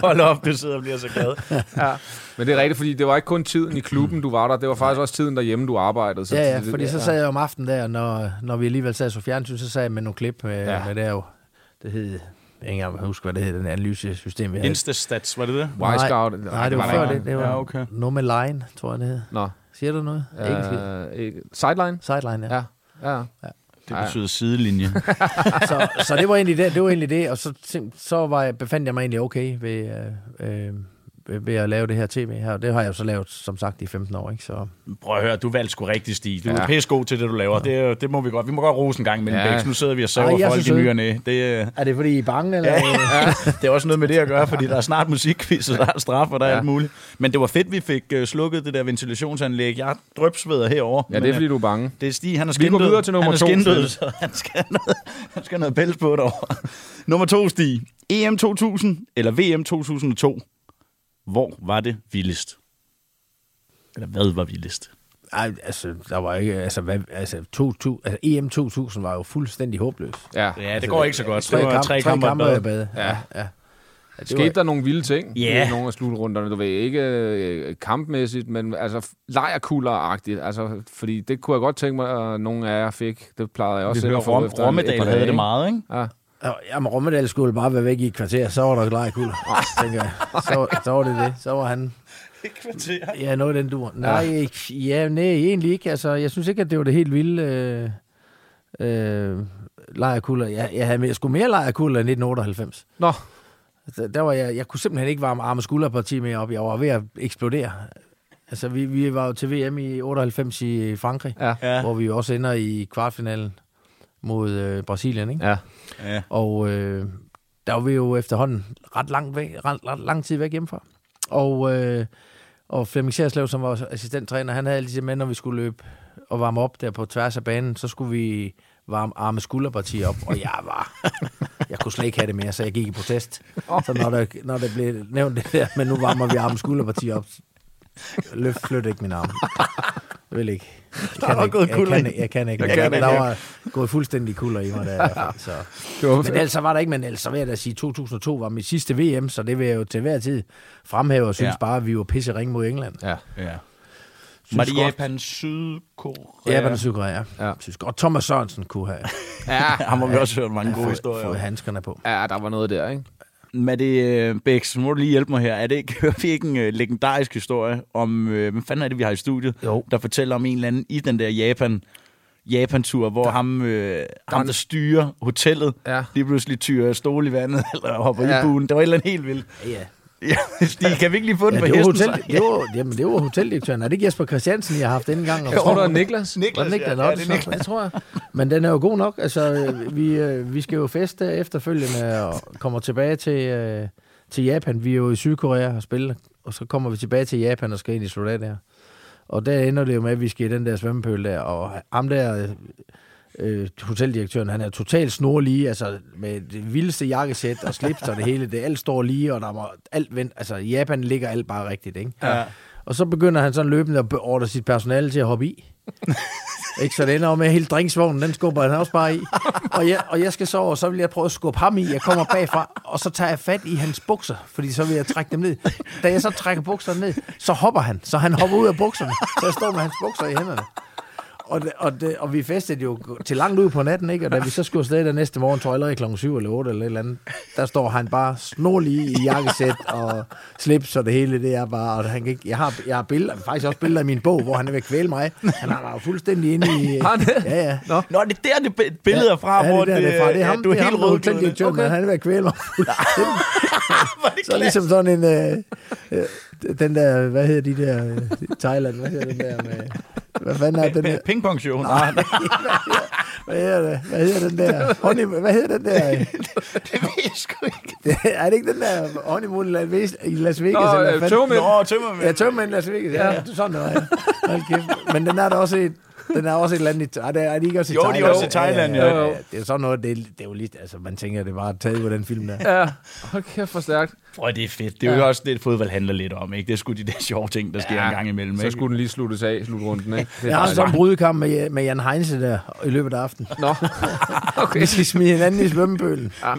Hold op, du sidder og bliver så glad. Ja. Men det er rigtigt, fordi det var ikke kun tiden i klubben, du var der. Det var faktisk også tiden derhjemme, du arbejdede. Så det, fordi så sad jeg om aftenen der, når vi alligevel sad så fjernsyn, så sad jeg med nogle klip med der jo. Det hed... Jeg kan ikke huske, hvad det hedder, den analysesystem, vi havde. Instastats, var det det? Wisecout? Nej, det var før det. Det var noget med line, tror jeg, det hed. Nå. Siger du noget? Sideline? Sideline, ja. Det betyder sidelinje. så det var egentlig det, og så befandt jeg mig egentlig okay ved at lave det her tv her, og det har jeg jo så lavet, som sagt, i 15 år, ikke? Så... Prøv at høre, du valgte sgu rigtig, Stig. Du er pissegod til det, du laver. Ja. Det må vi godt. Vi må godt rose en gang med Becks. Nu sidder vi og server folk i nyerne. Er det, fordi I er bange? Eller? Ja, det er også noget med det at gøre, fordi der er snart musikquiz, og der er straf, og der er alt muligt. Men det var fedt, vi fik slukket det der ventilationsanlæg. Jeg drøbsveder herover. Ja, det er, fordi du er bange. Det er Stig, han er skindød. Vi går videre til nummer 2. Han skal have noget pels på derovre. Nummer 2, Stig. EM 2000 eller VM 2002? Hvor var det vildest? Eller hvad var vildest? Nej, altså, der var ikke... EM 2000 var jo fuldstændig håbløs. Ja, det altså, går ikke så godt. Tre kampe jeg bade. Ja. Skete der nogle vilde ting i nogle af slutrunderne? Du ved, ikke kampmæssigt, men altså lejerkulder-agtigt. Altså, fordi det kunne jeg godt tænke mig, at nogle af jer fik. Det plejede jeg også selv at få efter. Rommedal havde det meget, ikke? Ja. Jamen, Rommedal skulle bare være væk i et kvarter, så var der lejerkulder, tænker jeg. Så var det. Så var han... Et kvarter? Ja, noget den dur. Nej, egentlig ikke. Altså, jeg synes ikke, at det var det helt vilde lejerkulder. Jeg skulle mere lejerkulder end 1998. Nå. Der var jeg kunne simpelthen ikke varme arme skulderparti mere op. Jeg var ved at eksplodere. Altså, vi var jo til VM i 98 i Frankrig, hvor vi også ender i kvartfinalen mod Brasilien, ikke? Ja. Og der var vi jo efterhånden ret lang tid væk hjemmefra. Og Flemming Sjærslev, som var assistenttræner, han havde altid med, når vi skulle løbe og varme op der på tværs af banen, så skulle vi varme arme skulderparti op, og jeg kunne slet ikke have det mere, så jeg gik i protest. Så når der blev nævnt det der, men nu varmer vi arme skulderparti op, flyt ikke min arm. Jeg vil ikke. Jeg kan ikke. Der var gået fuldstændig kulder i mig der. Så. Men ellers var der ikke, men ellers vil jeg da sige, 2002 var mit sidste VM, så det vil jeg jo til hver tid fremhæve, og synes bare, at vi var pisseringe mod England. Ja. Var det Japan, Sydkorea? Japan og Sydkorea, ja. Synes godt, Thomas Sørensen kunne have. Han må vi også hørt mange gode historier. Få handskerne på. Ja, der var noget der, ikke? Men det, Becks, må du lige hjælpe mig her. Hører vi ikke en legendarisk historie om, hvad fanden er det, vi har i studiet, der fortæller om en eller anden i den der Japan-tur, hvor ham der styrer hotellet, lige pludselig tyrer stol i vandet, eller hopper i buen. Det var et eller andet helt vildt. Ja, kan vi ikke lige få den på hesten? Det var hoteldirektøren. Er det ikke Jesper Christiansen, jeg har haft inden gang? Jeg tror, det var Niklas, det tror jeg. Men den er jo god nok. Altså, vi skal jo feste efterfølgende og kommer tilbage til Japan. Vi er jo i Sydkorea og spiller, og så kommer vi tilbage til Japan og skal ind i soldat der. Og der ender det jo med, at vi skal i den der svømmepøl der, og ham der... hoteldirektøren, han er totalt snorlige, altså med det vildeste jakkesæt og slips og det hele, det alt står lige, og der var alt vendt, altså i Japan ligger alt bare rigtigt, ikke? Ja. Og så begynder han sådan løbende at beordre sit personale til at hoppe i. Ikke, så det ender med hele drinksvognen, den skubber han også bare i. Og jeg skal sove, og så vil jeg prøve at skubbe ham i. Jeg kommer bagfra, og så tager jeg fat i hans bukser, fordi så vil jeg trække dem ned. Da jeg så trækker bukserne ned, så hopper han, så han hopper ud af bukserne, så jeg står med hans bukser i hænderne. Og vi festede jo til langt ud på natten, ikke? Og da vi så skulle afsted der næste morgen, tror jeg allerede kl. 7 eller 8 eller et eller andet, der står han bare snorlig i jakkesæt og slips og det hele, det er bare... Og han kan ikke, jeg har billeder, faktisk også billeder i min bog, hvor han er ved at kvæle mig. Han er jo fuldstændig inde i... Ja. Nå, det er der, det billeder fra, hvor det... Ja, det er fra. Det er ham, du er helt rød. Okay. Han er ved at kvæle mig fuldstændig. Så ligesom sådan en... den der, hvad hedder de der... Thailand, hvad hedder den der med... Hvad fanden er den der? Pingpongshow. Nej, Hvad hedder den der? Det ved jeg sgu ikke. Er det ikke den der honeymoon i Las Vegas? Nå, tømmermænd. Ja, tømmermænd i Las Vegas. Ja, sådan noget. Men den er der også et... Den er også et eller andet... Er de ikke også i Thailand? Jo, de er også i Thailand, ja. Det er sådan noget, det er jo lidt... Altså, man tænker, det var taget på den film der. Ja, okay, for stærkt. Prøv, det er fedt. Det er jo også det, fodbold handler lidt om, ikke? Det er sgu de der sjove ting, der sker en gang imellem, ikke? Så skulle den lige sluttes af, slutrunden, ikke? Jeg har også sådan en brydekamp med Jan Heinze der i løbet af aftenen. Nå, okay. Vi skal smide hinanden i svømmepølen. Ja.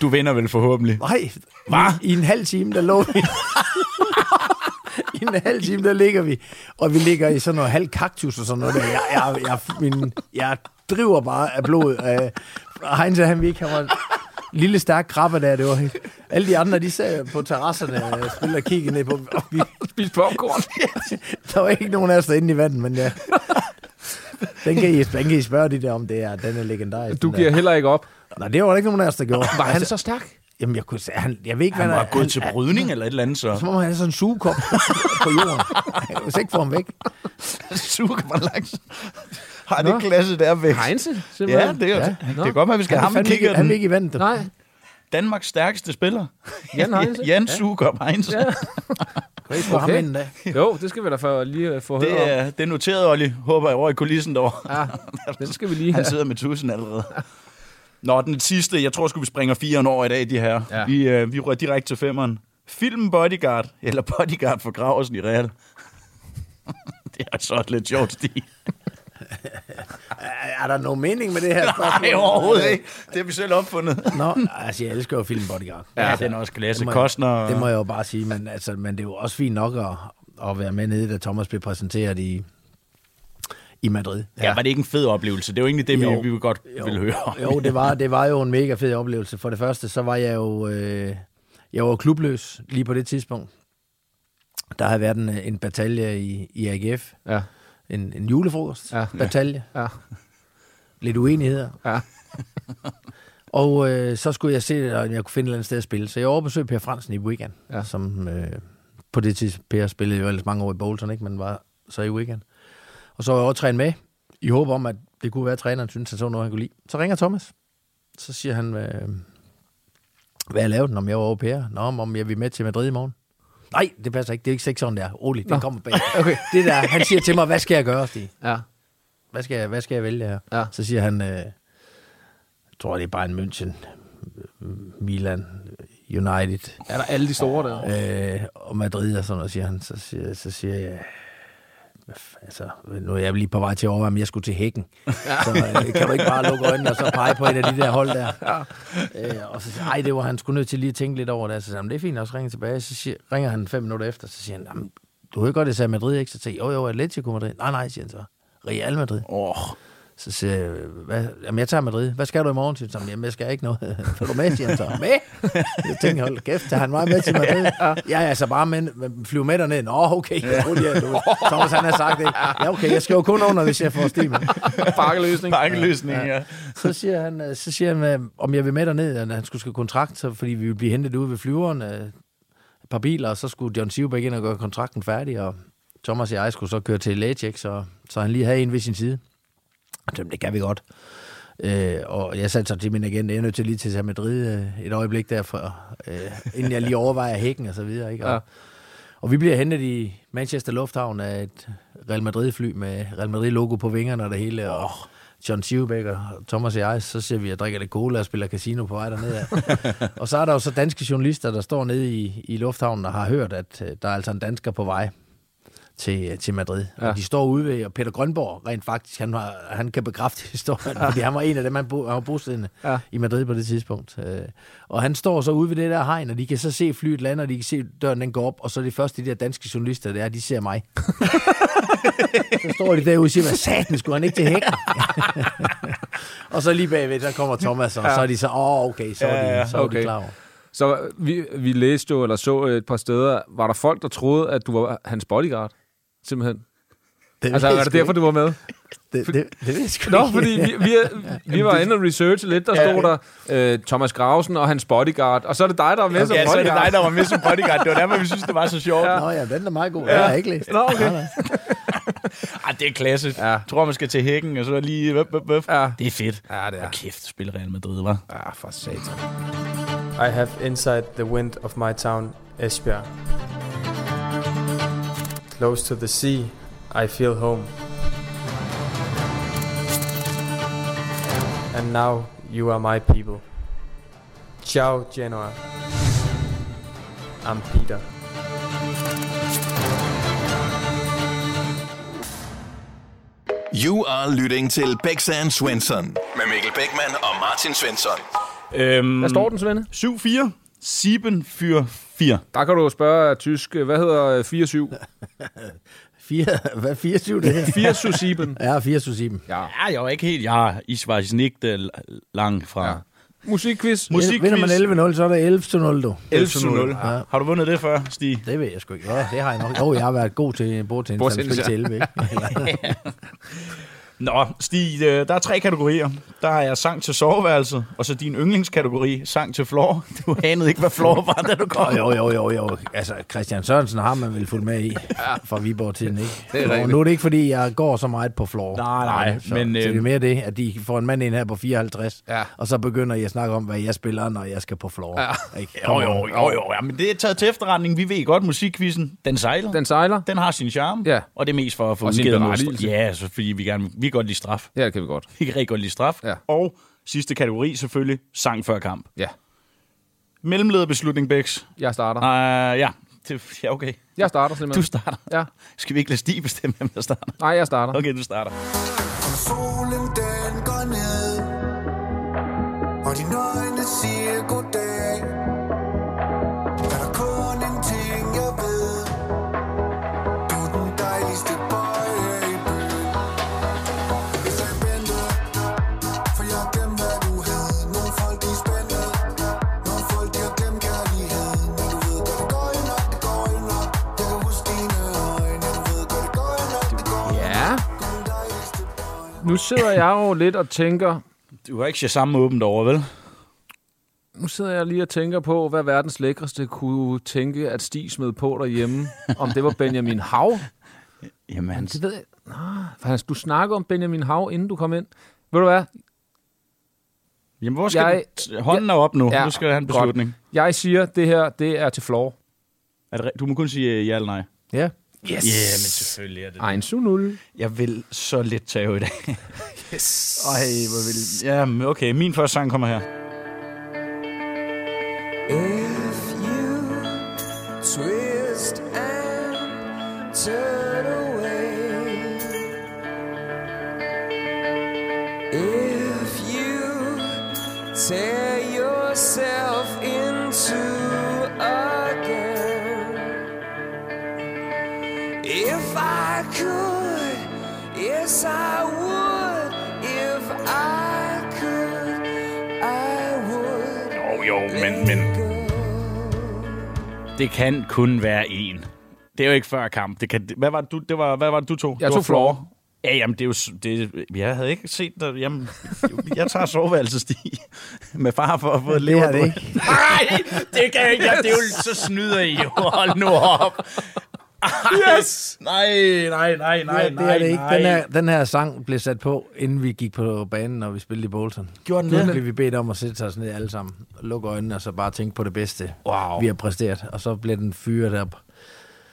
Du vinder vel forhåbentlig? Nej. Hva? I en halv time, der lå vi... I en halv time, der ligger vi. Og vi ligger i sådan noget halv kaktus og sådan noget der. Jeg driver bare af blod. Heinz, han vil ikke have en lille stærk krabbe der. Det var helt... Alle de andre, de sad på terrasserne og spillede og kiggede ned på. Og vi spiste popcorn. Der var ikke nogen af os derinde i vandet, men ja. Den kan I spørge de der om det er. Den er legendarisk. Du giver heller ikke op. Nej, det var der ikke nogen af os, der gjorde. Var han så stærk? Jamen, jeg ved ikke, hvad der... Han var gået til brydning eller et eller andet, så... Så må man have sådan en sugekop på jorden. Jeg vil ikke få ham væk. Sugekop langt. Har det ikke klasse der væk? Heinze, simpelthen. Ja, det er godt, at vi skal have ham kigge den. Han ikke i vandet. Nej. Danmarks stærkeste spiller. Jan Heinze. Jan Sugekop Heinze. Ja. Kan I få ham inden da? Jo, det skal vi da for lige få høre om. Det er noteret, Olli. Håber jeg over i kulissen derovre. Ja, det skal vi lige. Han sidder med 1000 allerede. Nå, den sidste, jeg tror, skulle vi springer 4'eren over i dag, de her. Ja. Vi rører direkte til 5'eren. Filmen Bodyguard, eller Bodyguard for Gravesen i Real. Det er sådan lidt sjovt, Stig. Er der nogen mening med det her spørgsmål? Nej, overhovedet ikke. Det har vi selv opfundet. Nå, altså, jeg elsker jo filmen Bodyguard. Ja, altså, den er også klasse. Kostner... Det må jeg jo bare sige, men det er jo også fint nok at være med nede, da Thomas blev præsenteret i Madrid. Ja, var det ikke en fed oplevelse? Det var egentlig det, vi godt ville høre om. Jo, det var jo en mega fed oplevelse. For det første, så var jeg jo klubløs lige på det tidspunkt. Der havde været en batalje i AGF. Ja. En julefrokost batalje. Ja. Lidt uenigheder. Ja. Og så skulle jeg se, om jeg kunne finde et eller andet sted at spille. Så jeg overbesøgte Per Fransen i Weekend, som på det tidspunkt, Per spillede jo ellers mange år i Bolton, ikke? Men var så i Weekend. Og så var jeg også trænet med, i håb om, at det kunne være, at træneren synes, at så var noget, han kunne lide. Så ringer Thomas. Så siger han, hvad jeg lavede, om jeg var over Per. Nå, om jeg ville med til Madrid i morgen. Nej, det passer ikke. Det er ikke 6 år, der. Roligt, det kommer bag. Okay. Det der, han siger til mig, hvad skal jeg gøre, Stig? Ja. Hvad skal jeg vælge her? Ja. Så siger han, jeg tror, det er Bayern München, Milan, United. Er der alle de store der? Og Madrid og sådan noget, siger han. Så siger jeg... Altså, nu er jeg lige på vej til at overveje, om jeg skulle til Hækken. Ja. Så kan du ikke bare lukke øjnene og så pege på et af de der hold der. Ja. Og så siger han, det var han skulle nødt til lige at tænke lidt over det. Så siger han, det er fint, også ringe tilbage. Så ringer han 5 minutter efter, så siger han, du hører godt, det sagde Madrid, ikke? Så siger han, jo, Atletico Madrid. Nej, siger han så. Real Madrid. Så siger jeg, jamen jeg tager Madrid. Hvad skal du i morgen? Så siger han, jamen jeg skal ikke noget. Får du med, siger han så. Med? Jeg tænker, hold kæft, tager han mig med til Madrid? Ja, altså bare med, flyve med dernede. Nå, okay. Thomas, han har sagt det. Ja, okay, jeg skal jo kun under, hvis jeg får stimen. Pakkeløsning, ja. Så siger han, om jeg vil med dernede, han skulle skrive kontrakt, så, fordi vi ville blive hentet ude ved flyveren, et par biler, og så skulle John Sivbæk ind og gøre kontrakten færdig, og Thomas og jeg skulle så køre til Lejek, så han lige havde en ved sin side. Det kan vi godt. Og jeg satte så til min agent, jeg er nødt til lige til at tage Madrid et øjeblik derfra, inden jeg lige overvejer Hækken og så videre. Ikke? Og vi bliver hentet i Manchester Lufthavn af et Real Madrid-fly med Real Madrid-logo på vingerne og det hele. Og John Sivbæk og Thomas og jeg, så ser vi, at jeg drikker lidt cola og spiller casino på vej dernede. Og så er der jo så danske journalister, der står nede i lufthavnen og har hørt, at der er altså en dansker på vej til Madrid. Ja. De står ude ved, og Peter Grønborg rent faktisk, han kan bekræfte historien, fordi han var en af dem, han var bosiddende i Madrid på det tidspunkt. Og han står så ude ved det der hegn, og de kan så se flyet lande, og de kan se døren, den går op, og så er det første de der danske journalister, der er, de ser mig. Så står de derude og siger, hvad satan, skulle han ikke til Hækken? Og så lige bagved, så kommer Thomas, og så er de så, okay, så er de klar over. Så vi læste jo, eller så et par steder, var der folk, der troede, at du var hans bodyguard? Simpelthen. Altså, er det derfor, du var med? Det ved jeg sgu ikke. Nå, fordi vi var inde og researche lidt, der stod der Thomas Gravesen og hans bodyguard, og så er det dig, der var med som bodyguard. Ja, så er det dig, der var med som bodyguard. Det var derfor, vi synes, det var så sjovt. Ja. Nå ja, den er meget god. Ja. Jeg har ikke læst. Nå, okay. Ej, det er klasse. Ja. Tror man skal til hækken, og så lige... Ja. Det er fedt. Ja, det er. Og kæft, spiller Real Madrid, hva'? Ja, for satan. I have inside the wind of my town, Esbjerg. Close to the sea, I feel home. And now you are my people. Ciao, Genoa. I'm Peter. You are lytting til Becks og Svensson med Mikkel Beckmann og Martin Svensson. Hvad står den, Svende? 7-4. Sieben für 4. Der kan du spørge tysk. Hvad hedder 4-7? 4, hvad 24 det her? 4-7-7. Ja, 4-7. Ja, jeg var ikke helt. Ja, ich weiß nicht lang fra. Ja. Musikquiz. Vinder man 11-0, så er der 11-0. 11-0. Ja. Har du vundet det før, Stig? Det ved jeg sgu ikke. Ja, det har jeg nok. Jo, jeg har været god til bordtennis. Bordtennis, ja. 11, ikke? Nå, Stig, der er 3 kategorier. Der er sang til soveværelset, og så din yndlingskategori, sang til floor. Du anede ikke, hvad floor var, da du kom. Jo. Altså, Christian Sørensen har man vel fulgt med i fra Viborg-tiden, ikke? Og nu er det ikke, fordi jeg går så meget på floor. Nej. Så, men, så det er mere det, at de får en mand ind her på 54, og så begynder jeg at snakke om, hvad jeg spiller, når jeg skal på floor. Ja. Ikke? Jo. Ja, men det er taget til efterretning. Vi ved godt, musikkvisen, den sejler. Den har sin charme, og det er mest for at få udgivet noget. Ja, så fordi vi gerne... Vi kan godt lide straf. Ja, det kan vi godt. Vi kan rigtig godt lide straf. Ja. Og sidste kategori selvfølgelig, sang før kamp. Ja. Mellemlederbeslutning, Becks. Jeg starter. Okay. Jeg starter simpelthen. Du starter? Ja. Skal vi ikke lade Stig bestemme, hvem der starter? Nej, jeg starter. Okay, du starter. Og solen den går ned, og de nøgne siger goddag. Er der kun en ting, jeg ved? Du er den dejligste boy. Nu sidder jeg jo lidt og tænker... Du har ikke så samme åbent over, vel? Nu sidder jeg lige og tænker på, hvad verdens lækreste kunne tænke, at Stig smed på derhjemme. Om det var Benjamin Hav. Jamen... Det ved jeg... Nå, du snakkede om Benjamin Hav, inden du kom ind. Ved du hvad? Jamen, hvor skal hånden er op nu. Ja, nu skal jeg have en beslutning. Godt. Jeg siger, det her, det er til floor. Er det... Du må kun sige ja eller nej. Ja. Yes. Ja, yeah, men selvfølgelig er det 1-0. Jeg vil så lidt tage i dag. Yes. Ej, hvor vildt. Jamen, okay. Min første sang kommer her. If you twist and turn away, if you tear yourself into a girl, if I could, yes I would. If I could, I would. Jo, men. Det kan kun være en. Det er jo ikke før kamp. Det kan. Hvad var det, du tog? Jeg tog floor. Ja, jamen det er jo... jeg havde ikke set dig... Jamen, jeg tager soveværelsestig med far for at få leve på. Nej, det kan jeg ikke. Det er jo så snyder I jo. Hold nu op. Yes! Nej. Det er det ikke. Den her sang blev sat på, inden vi gik på banen, når vi spillede i Bolton. Gjorde den det? Blev vi bedt om at sætte os ned alle sammen, lukke øjnene og så bare tænke på det bedste, vi har præsteret. Og så blev den fyret op.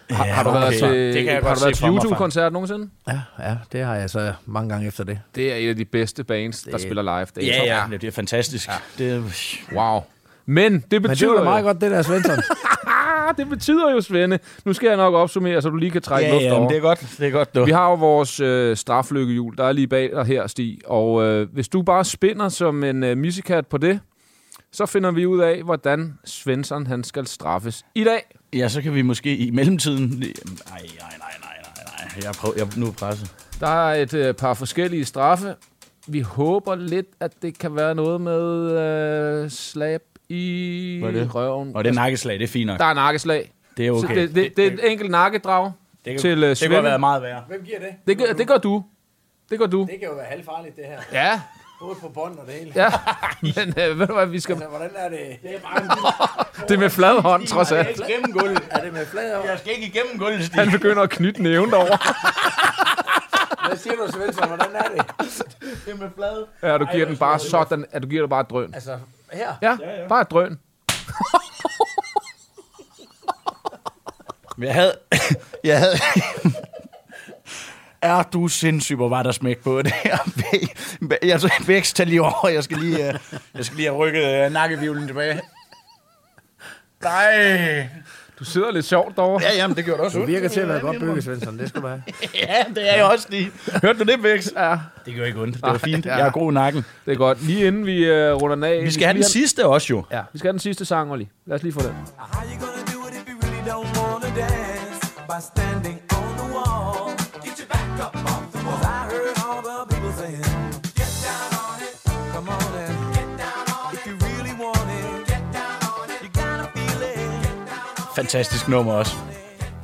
Ja, har du været til YouTube-koncert nogensinde? Ja, det har jeg så mange gange efter det. Det er et af de bedste bands, der spiller live. Det er det er fantastisk. Ja. Wow. Men det betyder jo meget godt, det der, Svensson. Det betyder jo, Svende. Nu skal jeg nok opsummere, så du lige kan trække luft over. Ja, det er godt. Du. Vi har jo vores straflykkehjul, der er lige bag dig her, Stig. Og hvis du bare spinder som en missekat på det, så finder vi ud af, hvordan Svensson han skal straffes i dag. Ja, så kan vi måske i mellemtiden... Nej. Jeg nu presse. Der er et par forskellige straffe. Vi håber lidt, at det kan være noget med slap i røven. Og det er nakkeslag, det er fint nok. Der er nakkeslag. Det er okay. Det er et enkelt nakkedrag til Svend. Det kunne have været meget værre. Hvem giver det? Det gør du. Det kan jo være halvfarligt, det her. Ja. Både på bånd og det hele. Ja. Men ved du hvad, vi skal... Altså, hvordan er det? Det er bare en lille... Det er med flad hånd, trods alt. Jeg skal ikke igennem gulvet. Jeg skal ikke igennem gulvet, Stig. Han begynder at knytte næven derovre. Hvad siger du, Svensson? Hvordan er det? Det er med flad. Ja, du giver den bare sådan, at du giver det bare drøn. Altså, her? Ja, ja, ja. Bare drøn. Jeg havde... Er du sindssyg, hvor var der smæk på det her? Altså, Becks, tag lige over. Jeg skal lige have rykket nakkevivlen tilbage. Nej. Du sidder lidt sjovt derovre. Ja, jamen, det gjorde det også. Du virker til at være godt bygget, Svensson. Det skulle være. Ja, det er jeg også lige. Hørte du det, Becks? Ja. Det gjorde ikke ondt. Det var fint. Jeg er god i nakken. Det er godt. Lige inden vi runder af. Vi skal have den sidste også, jo. Ja, vi skal have den sidste sang, Olli. Lad os lige få den. Fantastisk nummer også.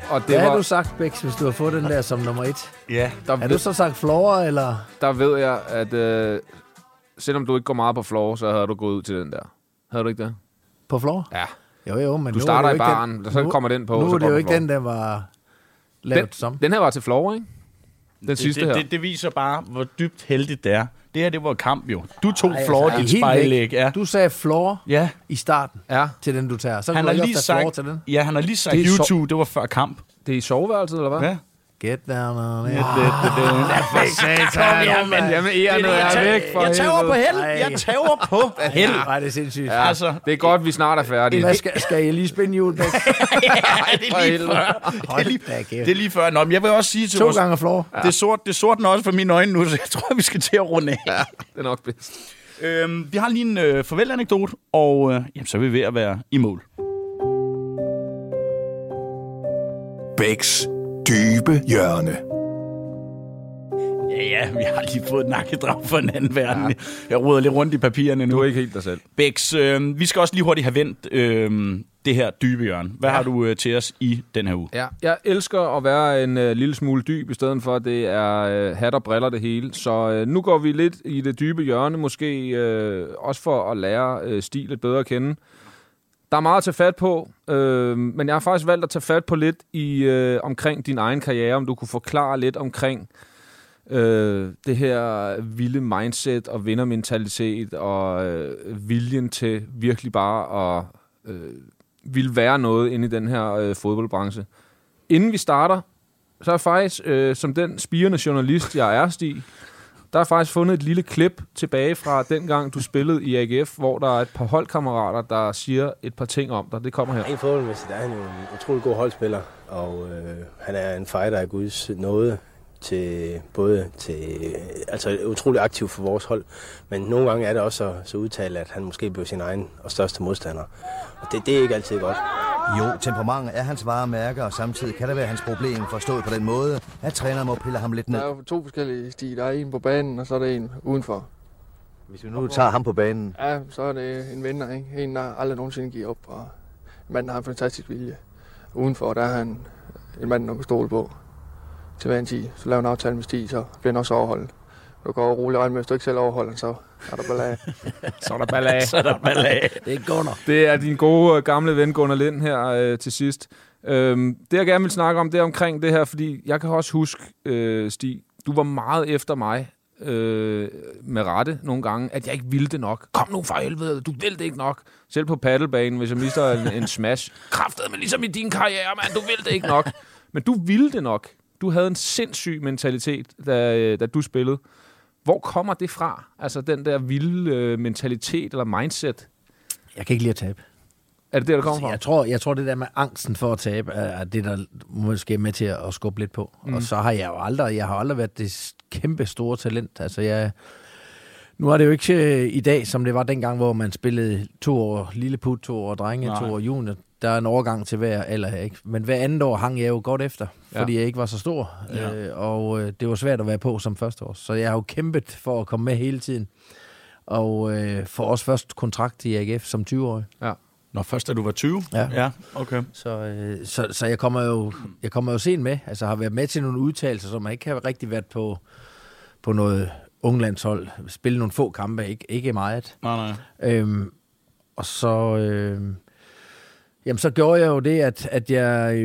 Og det hvad har du sagt, Becks, hvis du har fået den der som nummer 1? Ja. Der har du så sagt floor, eller? Der ved jeg, at selvom du ikke går meget på floor, så havde du gået ud til den der. Havde du ikke det? På floor? Ja. Jo, men du starter i baren, og så kommer den på. Nu er det jo ikke den, der var lavet som. Den her var til floor, ikke? Den sidste her. Det viser bare, hvor dybt heldigt det er. Det her, det var kamp jo. Du tog floor, dit spejlæg. Ja. Du sagde floor i starten til den, du tager. Så han har lige sagt, til den. Ja, han har lige sagt YouTube, det var før kamp. Det er i soveværelset, eller hvad? Ja. Get down on it. Jeg tager på held. Nej, det er sindssygt. Ja, altså, det er godt, vi snart er færdige. Hvad skal jeg lige spænde hjul bag? Det er lige før. Nå, men jeg vil også sige til to os, gange floor. Ja. Det er sorten også for mine øjne nu, så jeg tror, vi skal til at runde af. Ja, det er nok bedst. Vi har lige en farvel-anekdote, og jamen, så er vi ved at være i mål. Becks dybe hjørne. Ja, vi har lige fået et nakkedrag for en anden verden. Ja. Jeg roder lidt rundt i papirerne nu. Du er ikke helt dig selv. Becks, vi skal også lige hurtigt have vendt det her dybe hjørne. Hvad har du til os i den her uge? Ja, jeg elsker at være en lille smule dyb, i stedet for, at det er hat og briller det hele. Så nu går vi lidt i det dybe hjørne, måske også for at lære stil lidt bedre at kende. Der er meget at tage fat på, men jeg har faktisk valgt at tage fat på lidt i omkring din egen karriere, om du kunne forklare lidt omkring det her vilde mindset og vindermentalitet og viljen til virkelig bare at ville være noget inde i den her fodboldbranche. Inden vi starter, så er jeg faktisk, som den spirende journalist, jeg er, Stig, der er faktisk fundet et lille klip tilbage fra dengang, du spillede i AGF, hvor der er et par holdkammerater, der siger et par ting om dig. Det kommer her. Rent fodboldmæssigt er han jo en utrolig god holdspiller, og han er en fighter af Guds nåde, altså utrolig aktiv for vores hold. Men nogle gange er det også så udtalt, at han måske bliver sin egen og største modstander. Og det er ikke altid godt. Jo, temperament er hans varemærke, og samtidig kan det være hans problem forstået på den måde, at træneren må pille ham lidt ned. Der er to forskellige stier. Der er en på banen, og så er der en udenfor. Hvis vi nu tager ham på banen? Ja, så er det en vinder, ikke? En, der aldrig nogensinde giver op, og manden har en fantastisk vilje. Udenfor, der er han en mand, der kan stole på. Til hver en tid, så laver en aftale med Stig, så bliver den også overholdt. Du går roligt og regner med, hvis du ikke selv overholder den, så er der ballade. Så er der ballade. Det er Gunnar. Det er din gode gamle ven Gunnar Lind her til sidst. Det jeg gerne vil snakke om, det er omkring det her, fordi jeg kan også huske, Stig, du var meget efter mig med rette nogle gange, at jeg ikke ville det nok. Kom nu for helvede, du vil det ikke nok. Selv på paddlebanen, hvis jeg mister en smash. Kraftedeme ligesom i din karriere, mand, du vil det ikke nok. Men du ville det nok. Du havde en sindssyg mentalitet, da du spillede. Hvor kommer det fra? Altså den der vilde mentalitet eller mindset? Jeg kan ikke lide at tabe. Er det det, der kommer fra? Jeg tror det der med angsten for at tabe, er det, der måske er med til at skubbe lidt på. Mm. Og så har jeg jo aldrig været det kæmpe store talent. Altså nu er det jo ikke i dag, som det var dengang, hvor man spillede 2 år lilleput, 2 år drenge, 2 år junior. Der er en overgang til hver alder, ikke? Men hver andet år hang jeg jo godt efter, fordi jeg ikke var så stor. Ja. Og det var svært at være på som første år. Så jeg har jo kæmpet for at komme med hele tiden. Og for også først kontrakt i AGF som 20-årig. Ja. Nå, først da du var 20? Ja, okay. Så jeg kommer jo sent med. Altså har været med til nogle udtalelser, som man ikke har rigtig været på noget unglandshold. Spille nogle få kampe, ikke meget. Nej. Og så... Jamen, så gjorde jeg jo det, at jeg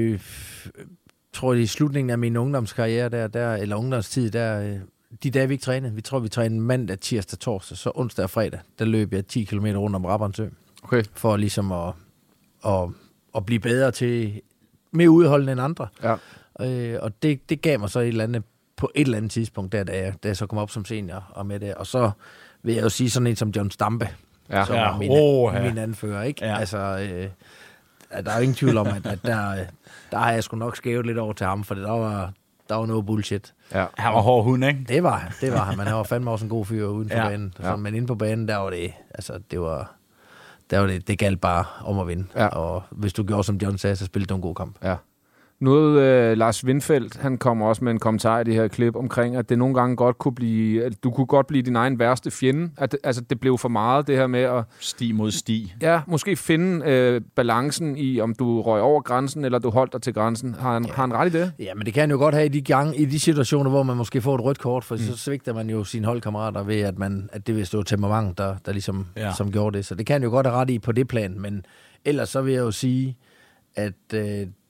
tror, i slutningen af min ungdomskarriere, eller ungdomstid, de dage, vi ikke trænede, vi tror, vi trænede mandag, tirsdag, torsdag, så onsdag og fredag, der løb jeg 10 km rundt om Rabernsø. Okay. For ligesom at blive bedre til mere udholdende end andre. Ja. Og det gav mig så et eller andet, på et eller andet tidspunkt, da jeg så kom op som senior og med det. Og så vil jeg jo sige sådan en som John Stampe, som er min anfører, ikke? Ja. Altså, der er jo ingen tvivl om, at der har jeg sgu nok skævet lidt over til ham, for der var noget bullshit. Ja. Han var hård hund, ikke? Det var han. Han var fandme også en god fyr uden for banen. Ja. Men inde på banen, der var det, altså det galt bare om at vinde. Ja. Og hvis du gjorde, som John sagde, så spillede du en god kamp. Ja. Noget Lars Windfeldt, han kommer også med en kommentar i det her klip omkring, at det nogle gange godt kunne blive, at du kunne godt blive din egen værste fjende. Altså det blev for meget det her med at sti mod sti. Ja, måske finde balancen i, om du røg over grænsen eller du holdt dig til grænsen. Har han ret i det? Ja, men det kan han jo godt have i de situationer, hvor man måske får et rødt kort, for så svigter man jo sine holdkammerater ved, at det vil stå temperament, der ligesom som gjorde det. Så det kan han jo godt have ret i på det plan, men ellers så vil jeg jo sige, at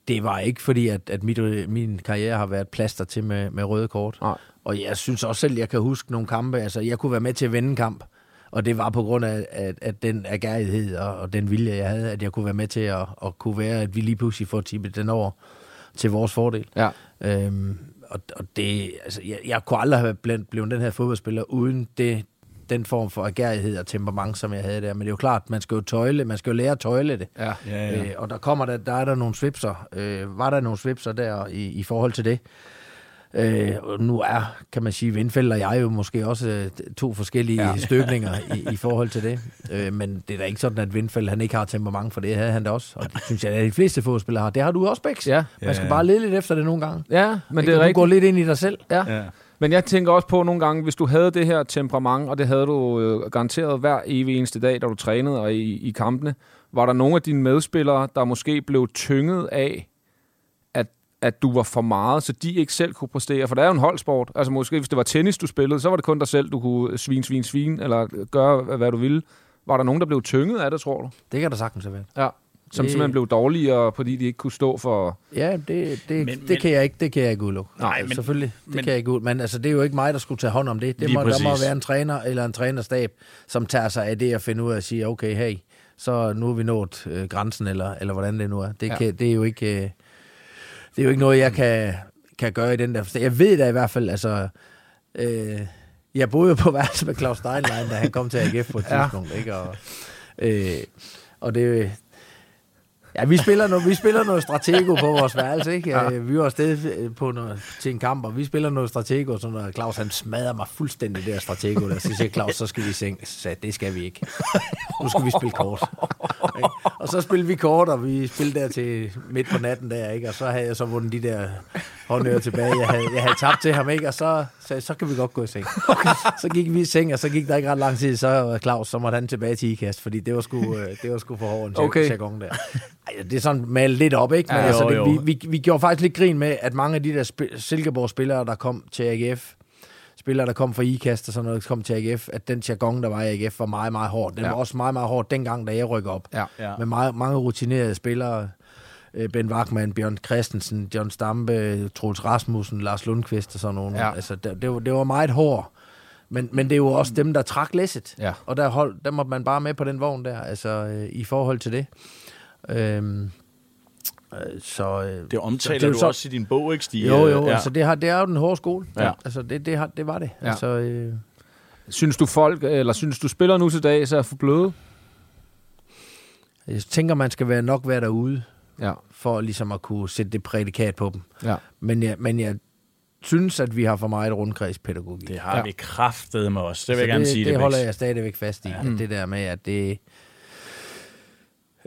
det var ikke fordi, at min karriere har været plaster til med røde kort. Nej. Og jeg synes også selv, jeg kan huske nogle kampe. Altså, jeg kunne være med til at vende en kamp, og det var på grund af at den agerighed og den vilje, jeg havde, at jeg kunne være med til at kunne være, at vi lige pludselig får tippet den over til vores fordel. Ja. Og det, altså, jeg kunne aldrig have blevet den her fodboldspiller uden den form for agerighed og temperament, som jeg havde der. Men det er jo klart, man skal jo tøjle, man skal jo lære at tøjle det. Ja. Ja. Og der er der nogle svipser. Var der nogle svipser der i forhold til det? Og nu er, kan man sige, Windfeldt og jeg jo måske også to forskellige støbninger i forhold til det. Men det er da ikke sådan, at Windfeldt, han ikke har temperament, for det havde han da også. Og det synes jeg, at de fleste fodboldspillere har. Det har du også, Becks. Ja. Man skal bare lede lidt efter det nogle gange. Ja, men det er rigtigt. Du går lidt ind i dig selv. Ja. Men jeg tænker også på nogle gange, hvis du havde det her temperament, og det havde du garanteret hver evig eneste dag, da du trænede og i kampene, var der nogle af dine medspillere, der måske blev tynget af, at du var for meget, så de ikke selv kunne præstere? For der er jo en holdsport. Altså måske, hvis det var tennis, du spillede, så var det kun dig selv, du kunne svine, eller gøre, hvad du ville. Var der nogen, der blev tynget af det, tror du? Det kan der sagtens have været. Ja. Som simpelthen blev dårligere, fordi de ikke kunne stå for... Ja, det kan jeg ikke. Det kan jeg ikke udelukke. Nej, men, selvfølgelig. Det kan jeg ikke udelukke. Men altså, det er jo ikke mig, der skulle tage hånd om det. Der må være en træner eller en trænerstab, som tager sig af det og finder ud af at sige, okay, hey, så nu er vi nået grænsen, eller hvordan det nu er. Det er jo ikke noget, jeg kan gøre i den der forstand. Jeg ved da i hvert fald, altså... jeg boede jo på værelse med Klaus Steinlein, da han kom til AGF på et tidspunkt. Ikke? Og det... Ja, vi spiller noget stratego på vores værelse, ikke? Ja. Vi var afsted til en kamp, og vi spiller noget stratego, sådan noget. Klaus, han smadrer mig fuldstændig der stratego der. Så siger Klaus, så skal vi sænke. Så sagde, det skal vi ikke. Nu skal vi spille kort. Ikke? Og så spillede vi kort, og vi spillede der til midt på natten der, ikke? Og så havde jeg så vundet de der håndører tilbage. Jeg havde tabt til ham, ikke? Og så sagde så kan vi godt gå i seng. Så gik vi i seng, og så gik der ikke ret lang tid, så Klaus, så måtte han tilbage til IKAS, fordi det var sgu for hård en jargon der. Ej, det er sådan malet lidt op, ikke? Men ja, altså, vi gjorde faktisk lidt grin med, at mange af de der Silkeborg-spillere, der kom til AGF, spillere, der kom fra IKAS og sådan noget, der kom til AGF, at den jargon, der var i AGF, var meget, meget hård. Den var også meget, meget hård dengang, da jeg rykkede op. Ja. Ja. Med mange rutinerede spillere. Ben Wachmann, Bjørn Christensen, John Stampe, Troels Rasmussen, Lars Lundqvist og sådan noget. Ja. Altså, det var meget hård. Men det er jo også dem, der trak læsset. Ja. Og der måtte man bare med på den vogn der, altså i forhold til det. Det omtaler så, det du så, også i din bog, ikke, Stig? Jo, altså det er jo den hårde skole. Ja. Altså det var det. Ja. Altså, synes du folk, eller synes du spiller nu til dag, så er for bløde? Jeg tænker, man skal nok være derude, for ligesom at kunne sætte det prædikat på dem. Ja. Men jeg synes, at vi har for meget rundkredspædagogik. Det har vi kraftet med os, det vil jeg gerne sige. Det holder jeg stadigvæk fast i, det der med, at det...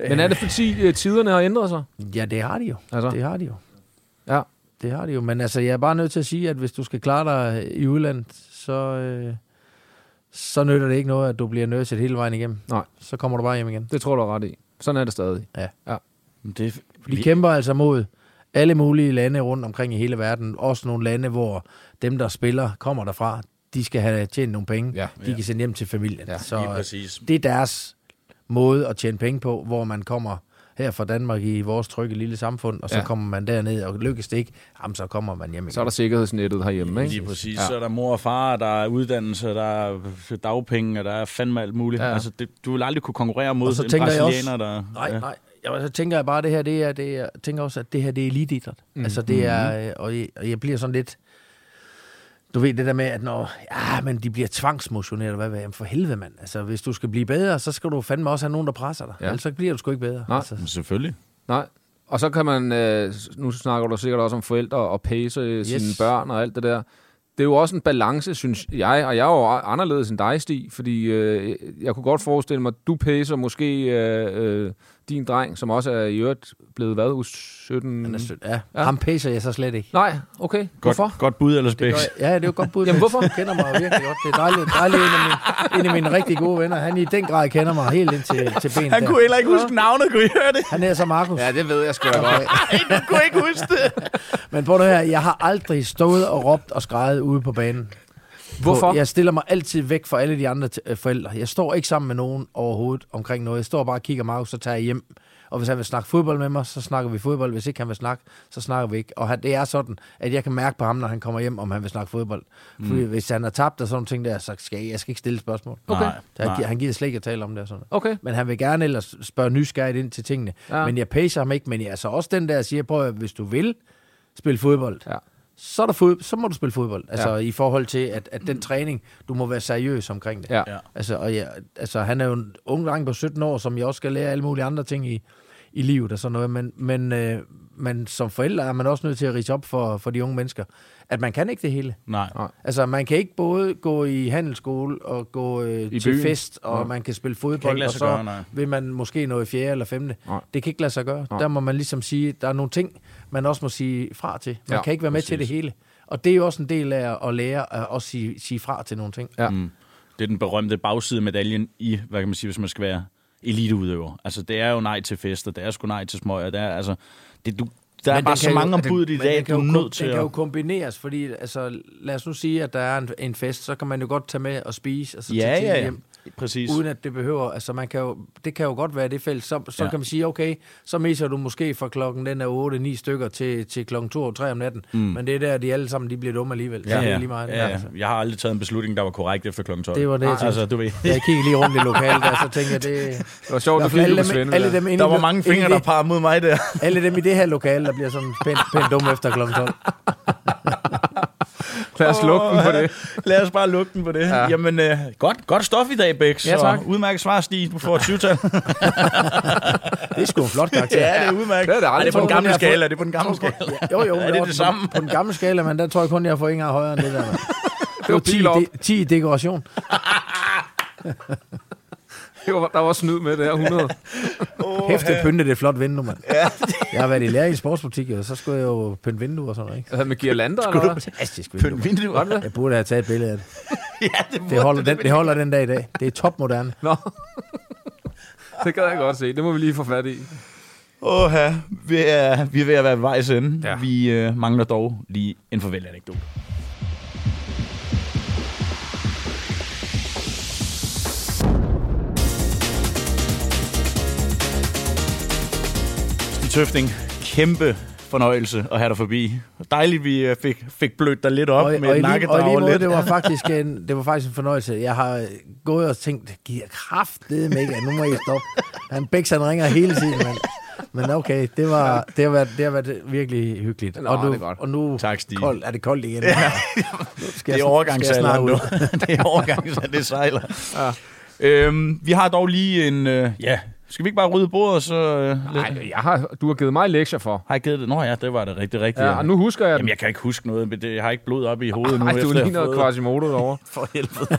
Men er det fordi tiderne har ændret sig? Ja, det har de jo. Altså. Det har de jo. Ja, det har de jo. Men altså, jeg er bare nødt til at sige, at hvis du skal klare dig i udlandet, så nytter det ikke noget, at du bliver nørset hele vejen igennem. Nej. Så kommer du bare hjem igen. Det tror du er ret i. Sådan er det stadig. Ja. Vi kæmper altså mod alle mulige lande rundt omkring i hele verden. Også nogle lande, hvor dem, der spiller, kommer derfra. De skal have tjent nogle penge. Ja. De kan sende hjem til familien. Ja, så det er deres måde at tjene penge på, hvor man kommer her fra Danmark i vores trygge lille samfund, og så kommer man derned, og lykkes det ikke, jamen, så kommer man hjem igen. Så er der sikkerhedsnettet herhjemme, ikke? Lige præcis. Ja. Så er der mor og far, der er uddannelse, der er dagpenge, og der er fandme alt muligt. Ja. Altså, det, du vil aldrig kunne konkurrere mod en brasilianer, der... Nej. Ja, så tænker jeg bare, det her, jeg tænker også, at det her, det er elitidræt. Mm. Altså, det er... Og jeg bliver sådan lidt... Du ved det der med, at når, men de bliver tvangsmotioneret, hvad for helvede, mand. Altså, hvis du skal blive bedre, så skal du fandme også have nogen, der presser dig. Ja. Ellers så bliver du sgu ikke bedre. Nej, altså. Selvfølgelig. Nej. Og så kan man, nu snakker du sikkert også om forældre og pace sine børn og alt det der. Det er jo også en balance, synes jeg, og jeg er jo anderledes end dig, Stig, fordi jeg kunne godt forestille mig, at du pacer måske din dreng, som også er i øvrigt blevet hvad, u 17? Han er 17, ja. Ham pacer jeg så slet ikke. Nej, okay. Hvorfor? Godt bud, eller Becks? Ja, det er jo godt bud. Jamen hvorfor? Han kender mig virkelig godt. Det er dejligt en af mine rigtig gode venner. Han i den grad kender mig helt ind til benet. Han kunne heller ikke huske navnet, kunne I høre det? Han er så Markus. Ja, det ved jeg sgu da godt. Du kunne ikke huske det. Men prøv nu her, jeg har aldrig stået og råbt og skreget ude på banen. Hvorfor? Jeg stiller mig altid væk fra alle de andre forældre. Jeg står ikke sammen med nogen overhovedet omkring noget. Jeg står bare og kigger Markus, så tager jeg hjem. Og hvis han vil snakke fodbold med mig, så snakker vi fodbold. Hvis ikke han vil snakke, så snakker vi ikke. Og det er sådan, at jeg kan mærke på ham, når han kommer hjem, om han vil snakke fodbold. Fordi hvis han har tabt og sådan nogle ting der, så skal jeg ikke stille spørgsmål. Okay. Nej. Han gider slet ikke at tale om det og sådan noget. Okay. Men han vil gerne ellers spørge nysgerrigt ind til tingene. Ja. Men jeg pacer ham ikke. Men jeg er så også den der, siger, prøv, hvis du vil spille fodbold... Ja. Så må du spille fodbold. Altså i forhold til, at den træning, du må være seriøs omkring det. Ja. Altså, han er jo en ung dreng på 17 år, som jeg også skal lære alle mulige andre ting i livet og sådan noget. Men som forældre er man også nødt til at ridse op for de unge mennesker, at man kan ikke det hele. Nej. Altså man kan ikke både gå i handelsskole og gå til byen. Fest, og man kan spille fodbold, og så vil man måske nå i 4. eller 5. Nej. Det kan ikke lade sig gøre. Nej. Der må man ligesom sige, der er nogle ting, man også må sige fra til. Man kan ikke være med til det hele. Og det er jo også en del af at lære at også sige fra til nogle ting. Ja. Mm. Det er den berømte bagside af medaljen i, hvad kan man sige, hvis man skal være eliteudøver. Altså, det er jo nej til fester, det er sgu nej til smøger, det er, altså, der er bare så mange ombud i dag, du er nødt til. Det kan jo kombineres, fordi altså, lad os nu sige, at der er en fest, så kan man jo godt tage med og spise, altså til hjem. Præcis. Uden at det behøver, altså man kan jo, det kan jo godt være det fælles, så kan man sige, okay, så misser du måske fra klokken, den er 8-9 stykker til klokken 2-3 om natten, men det er der, de alle sammen, de bliver dumme alligevel. Ja. Lige meget, altså. Jeg har aldrig taget en beslutning, der var korrekt efter klokken 12. Det var det, altså, du ved. Jeg kiggede lige rundt i lokalet, og så tænkte jeg, det var sjovt, at der var mange fingre, der parrede mod mig der. Alle dem i det her lokale, der bliver sådan pænt dumme efter klokken 12. Lad os lukke den på det. Lad os bare lukke den på det. Ja. Jamen, godt stof i dag, Becks. Ja, tak. Udmærket svar, Stig. Du får et 20-tal. Det er sgu en flot karakter. Ja, det er udmærket. Er det på den gamle skala? Er det på den gamle skala? Jo. Er det det samme? På den gamle skala, men der tror jeg kun, jeg får en gang højere end det der. Det var 10 i dekoration. Der var også snyd med det her 100. Hæftet pynte, det er flot vindue, mand. Jeg har været i lære i en sportsbutik, og så skulle jeg jo pynte vinduer og sådan noget, ikke? Hvad med girlander, eller hvad? Fantastisk vinduer. Jeg burde have taget et billede af det. Det holder den dag i dag. Det er topmoderne. Nå. Det kan jeg godt se. Det må vi lige få fat i. Vi er ved at være vejs ende. Ja. Vi mangler dog lige en farvel-anekdote. Tøfting, kæmpe fornøjelse at have dig forbi. Dejligt, vi fik blødt dig lidt op med nakkedrag og lidt. Det var faktisk en fornøjelse. Jeg har gået og tænkt, giver kraftedeme ikke, at nu må jeg stoppe. Becks ringer hele tiden, mand. Men okay, det har været virkelig hyggeligt. Nå, og nu, tak, Stig. Er det koldt igen? Ja. Det er overgangsalderen nu. Det er overgangsalderen, det sejler. Ja. Vi har dog lige en... Skal vi ikke bare rydde bordet, så... Nej, du har givet mig lektier for. Har jeg givet det? Nå ja, det var det rigtigt. Ja, og nu husker jeg... Jamen, jeg kan ikke huske noget, men jeg har ikke blod op i hovedet nu. Nej, du ligner Quasimodo derovre. For helvede.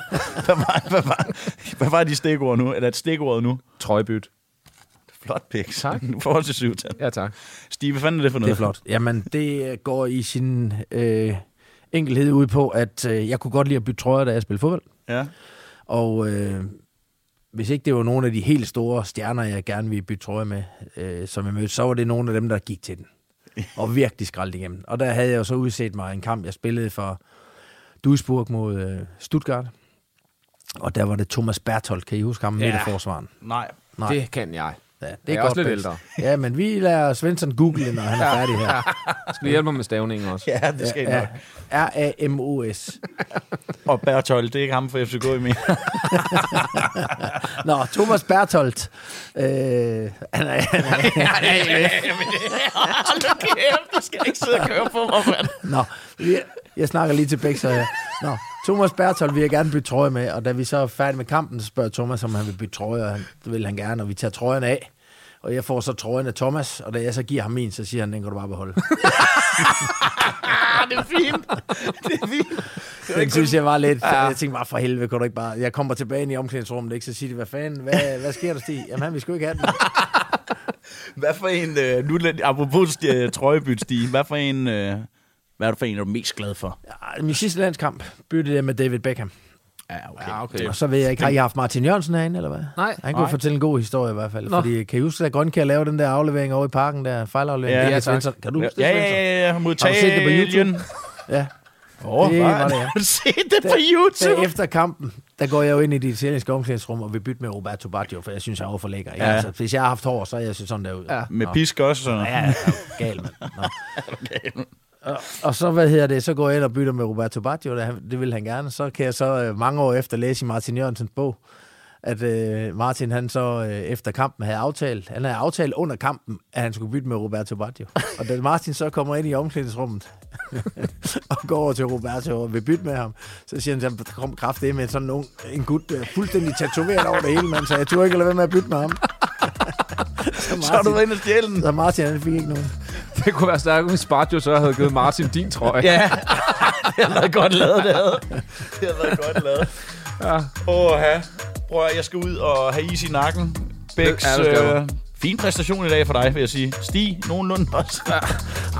Hvad var de stikord nu? Er det et stikord nu? Trøjbyt. Flot, Becks. Tak. Nu får til 7-tal. Ja, tak. Stig, hvad fanden er det for noget? Det er flot. Jamen, det går i sin enkelhed ud på, at jeg kunne godt lide at bytte trøjer, da jeg spillede fodbold. Ja. Og... hvis ikke det var nogen af de helt store stjerner, jeg gerne ville bytte trøje med, som jeg mødte, så var det nogen af dem, der gik til den. Og virkelig skraldte igennem. Og der havde jeg så udset mig en kamp, jeg spillede for Duisburg mod Stuttgart. Og der var det Thomas Berthold. Kan I huske ham? Ja. Midterforsvaren. Nej, det kan jeg. Ja, det er godt også lidt ældre. Ja, men vi lader Svensson google, når han er færdig her. Skal vi hjælpe ham med stavningen også? Ja, det skal nok. R-A-M-O-S. Og Berthold, det er ikke ham fra FCK i mere. Nå, Thomas Berthold. Hold nu kæft, du skal ikke sidde og køre på mig, mand. Nå, jeg snakker lige til Becks her. Nå, Thomas Berthold vil jeg gerne bytte trøje med, og da vi så er færdige med kampen, så spørger Thomas, om han vil bytte trøje, og det vil han gerne, og vi tager trøjen af. Og jeg får så trøjen af Thomas, og da jeg så giver ham min, så siger han, den kan du bare beholde. Det er fint. Det er fint. Den synes jeg var lidt... Ja. Jeg tænkte bare, for helvede, kunne du ikke bare... Jeg kommer tilbage ind i omklædningsrummet, ikke? Så siger de, hvad fanden? Hvad sker der, Stig? Jamen, vi skulle ikke have den. Hvad for en... Nu, apropos trøjebyt, Stig. Hvad for en... Hvad er du for en, du er mest glad for? Ja, min sidste landskamp byttede jeg med David Beckham. Ja, okay. Ja, okay. Og så ved jeg ikke, har I haft Martin Jørgensen herinde, eller hvad? Nej. Han kunne fortælle en god historie i hvert fald. Nå. Fordi, kan I huske, at Grønkær lavede den der aflevering over i parken, der fejlaflevering? Ja, Svensson. Kan du huske det, Svensson? Ja, mod Italien. Ja. Det var det, ja. Har du set det på YouTube? Efter kampen, der går jeg jo ind i det italienske omklædningsrum, og vil bytte med Roberto Baggio, for jeg synes, han er overforlægger. Ja. Altså, hvis jeg har haft hår, så er jeg sådan derude. Ja. Med pisk også sådan. Ja, gal, mand. Og så, så går jeg ind og bytter med Roberto Baggio, det vil han gerne. Så kan jeg så mange år efter læse i Martin Jørgensens bog, at Martin han så efter kampen havde aftalt, han havde aftalt under kampen, at han skulle bytte med Roberto Baggio. Og da Martin så kommer ind i omklædningsrummet og går over til Roberto og vil bytte med ham, så siger han, at der kom kraftedeme med sådan en gut fuldstændig tatoveret over det hele, mand, så jeg turde ikke lade være med at bytte med ham. Så har du været inde og stjæle den. Så Martin han fik ikke nogen. Det kunne være stærkt, hvis Baggio så havde givet Martin din trøje. Ja, det har været godt lavet, det havde. Det har været godt lavet. Ja. Åha. Prøv at jeg skal ud og have is i nakken. Becks, fin præstation i dag for dig, vil jeg sige. Stig, nogenlunde også.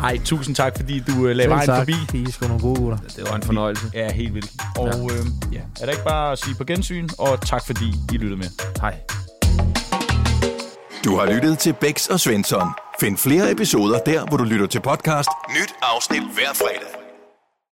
Ej, tusind tak, fordi du lavede vejen forbi. Det er sgu nogle gode gutter. Det var en fornøjelse. Ja, helt vildt. Og er det ikke bare at sige på gensyn, og tak fordi I lyttede med. Hej. Du har lyttet til Becks og Svensson. Find flere episoder der, hvor du lytter til podcast. Nyt afsnit hver fredag.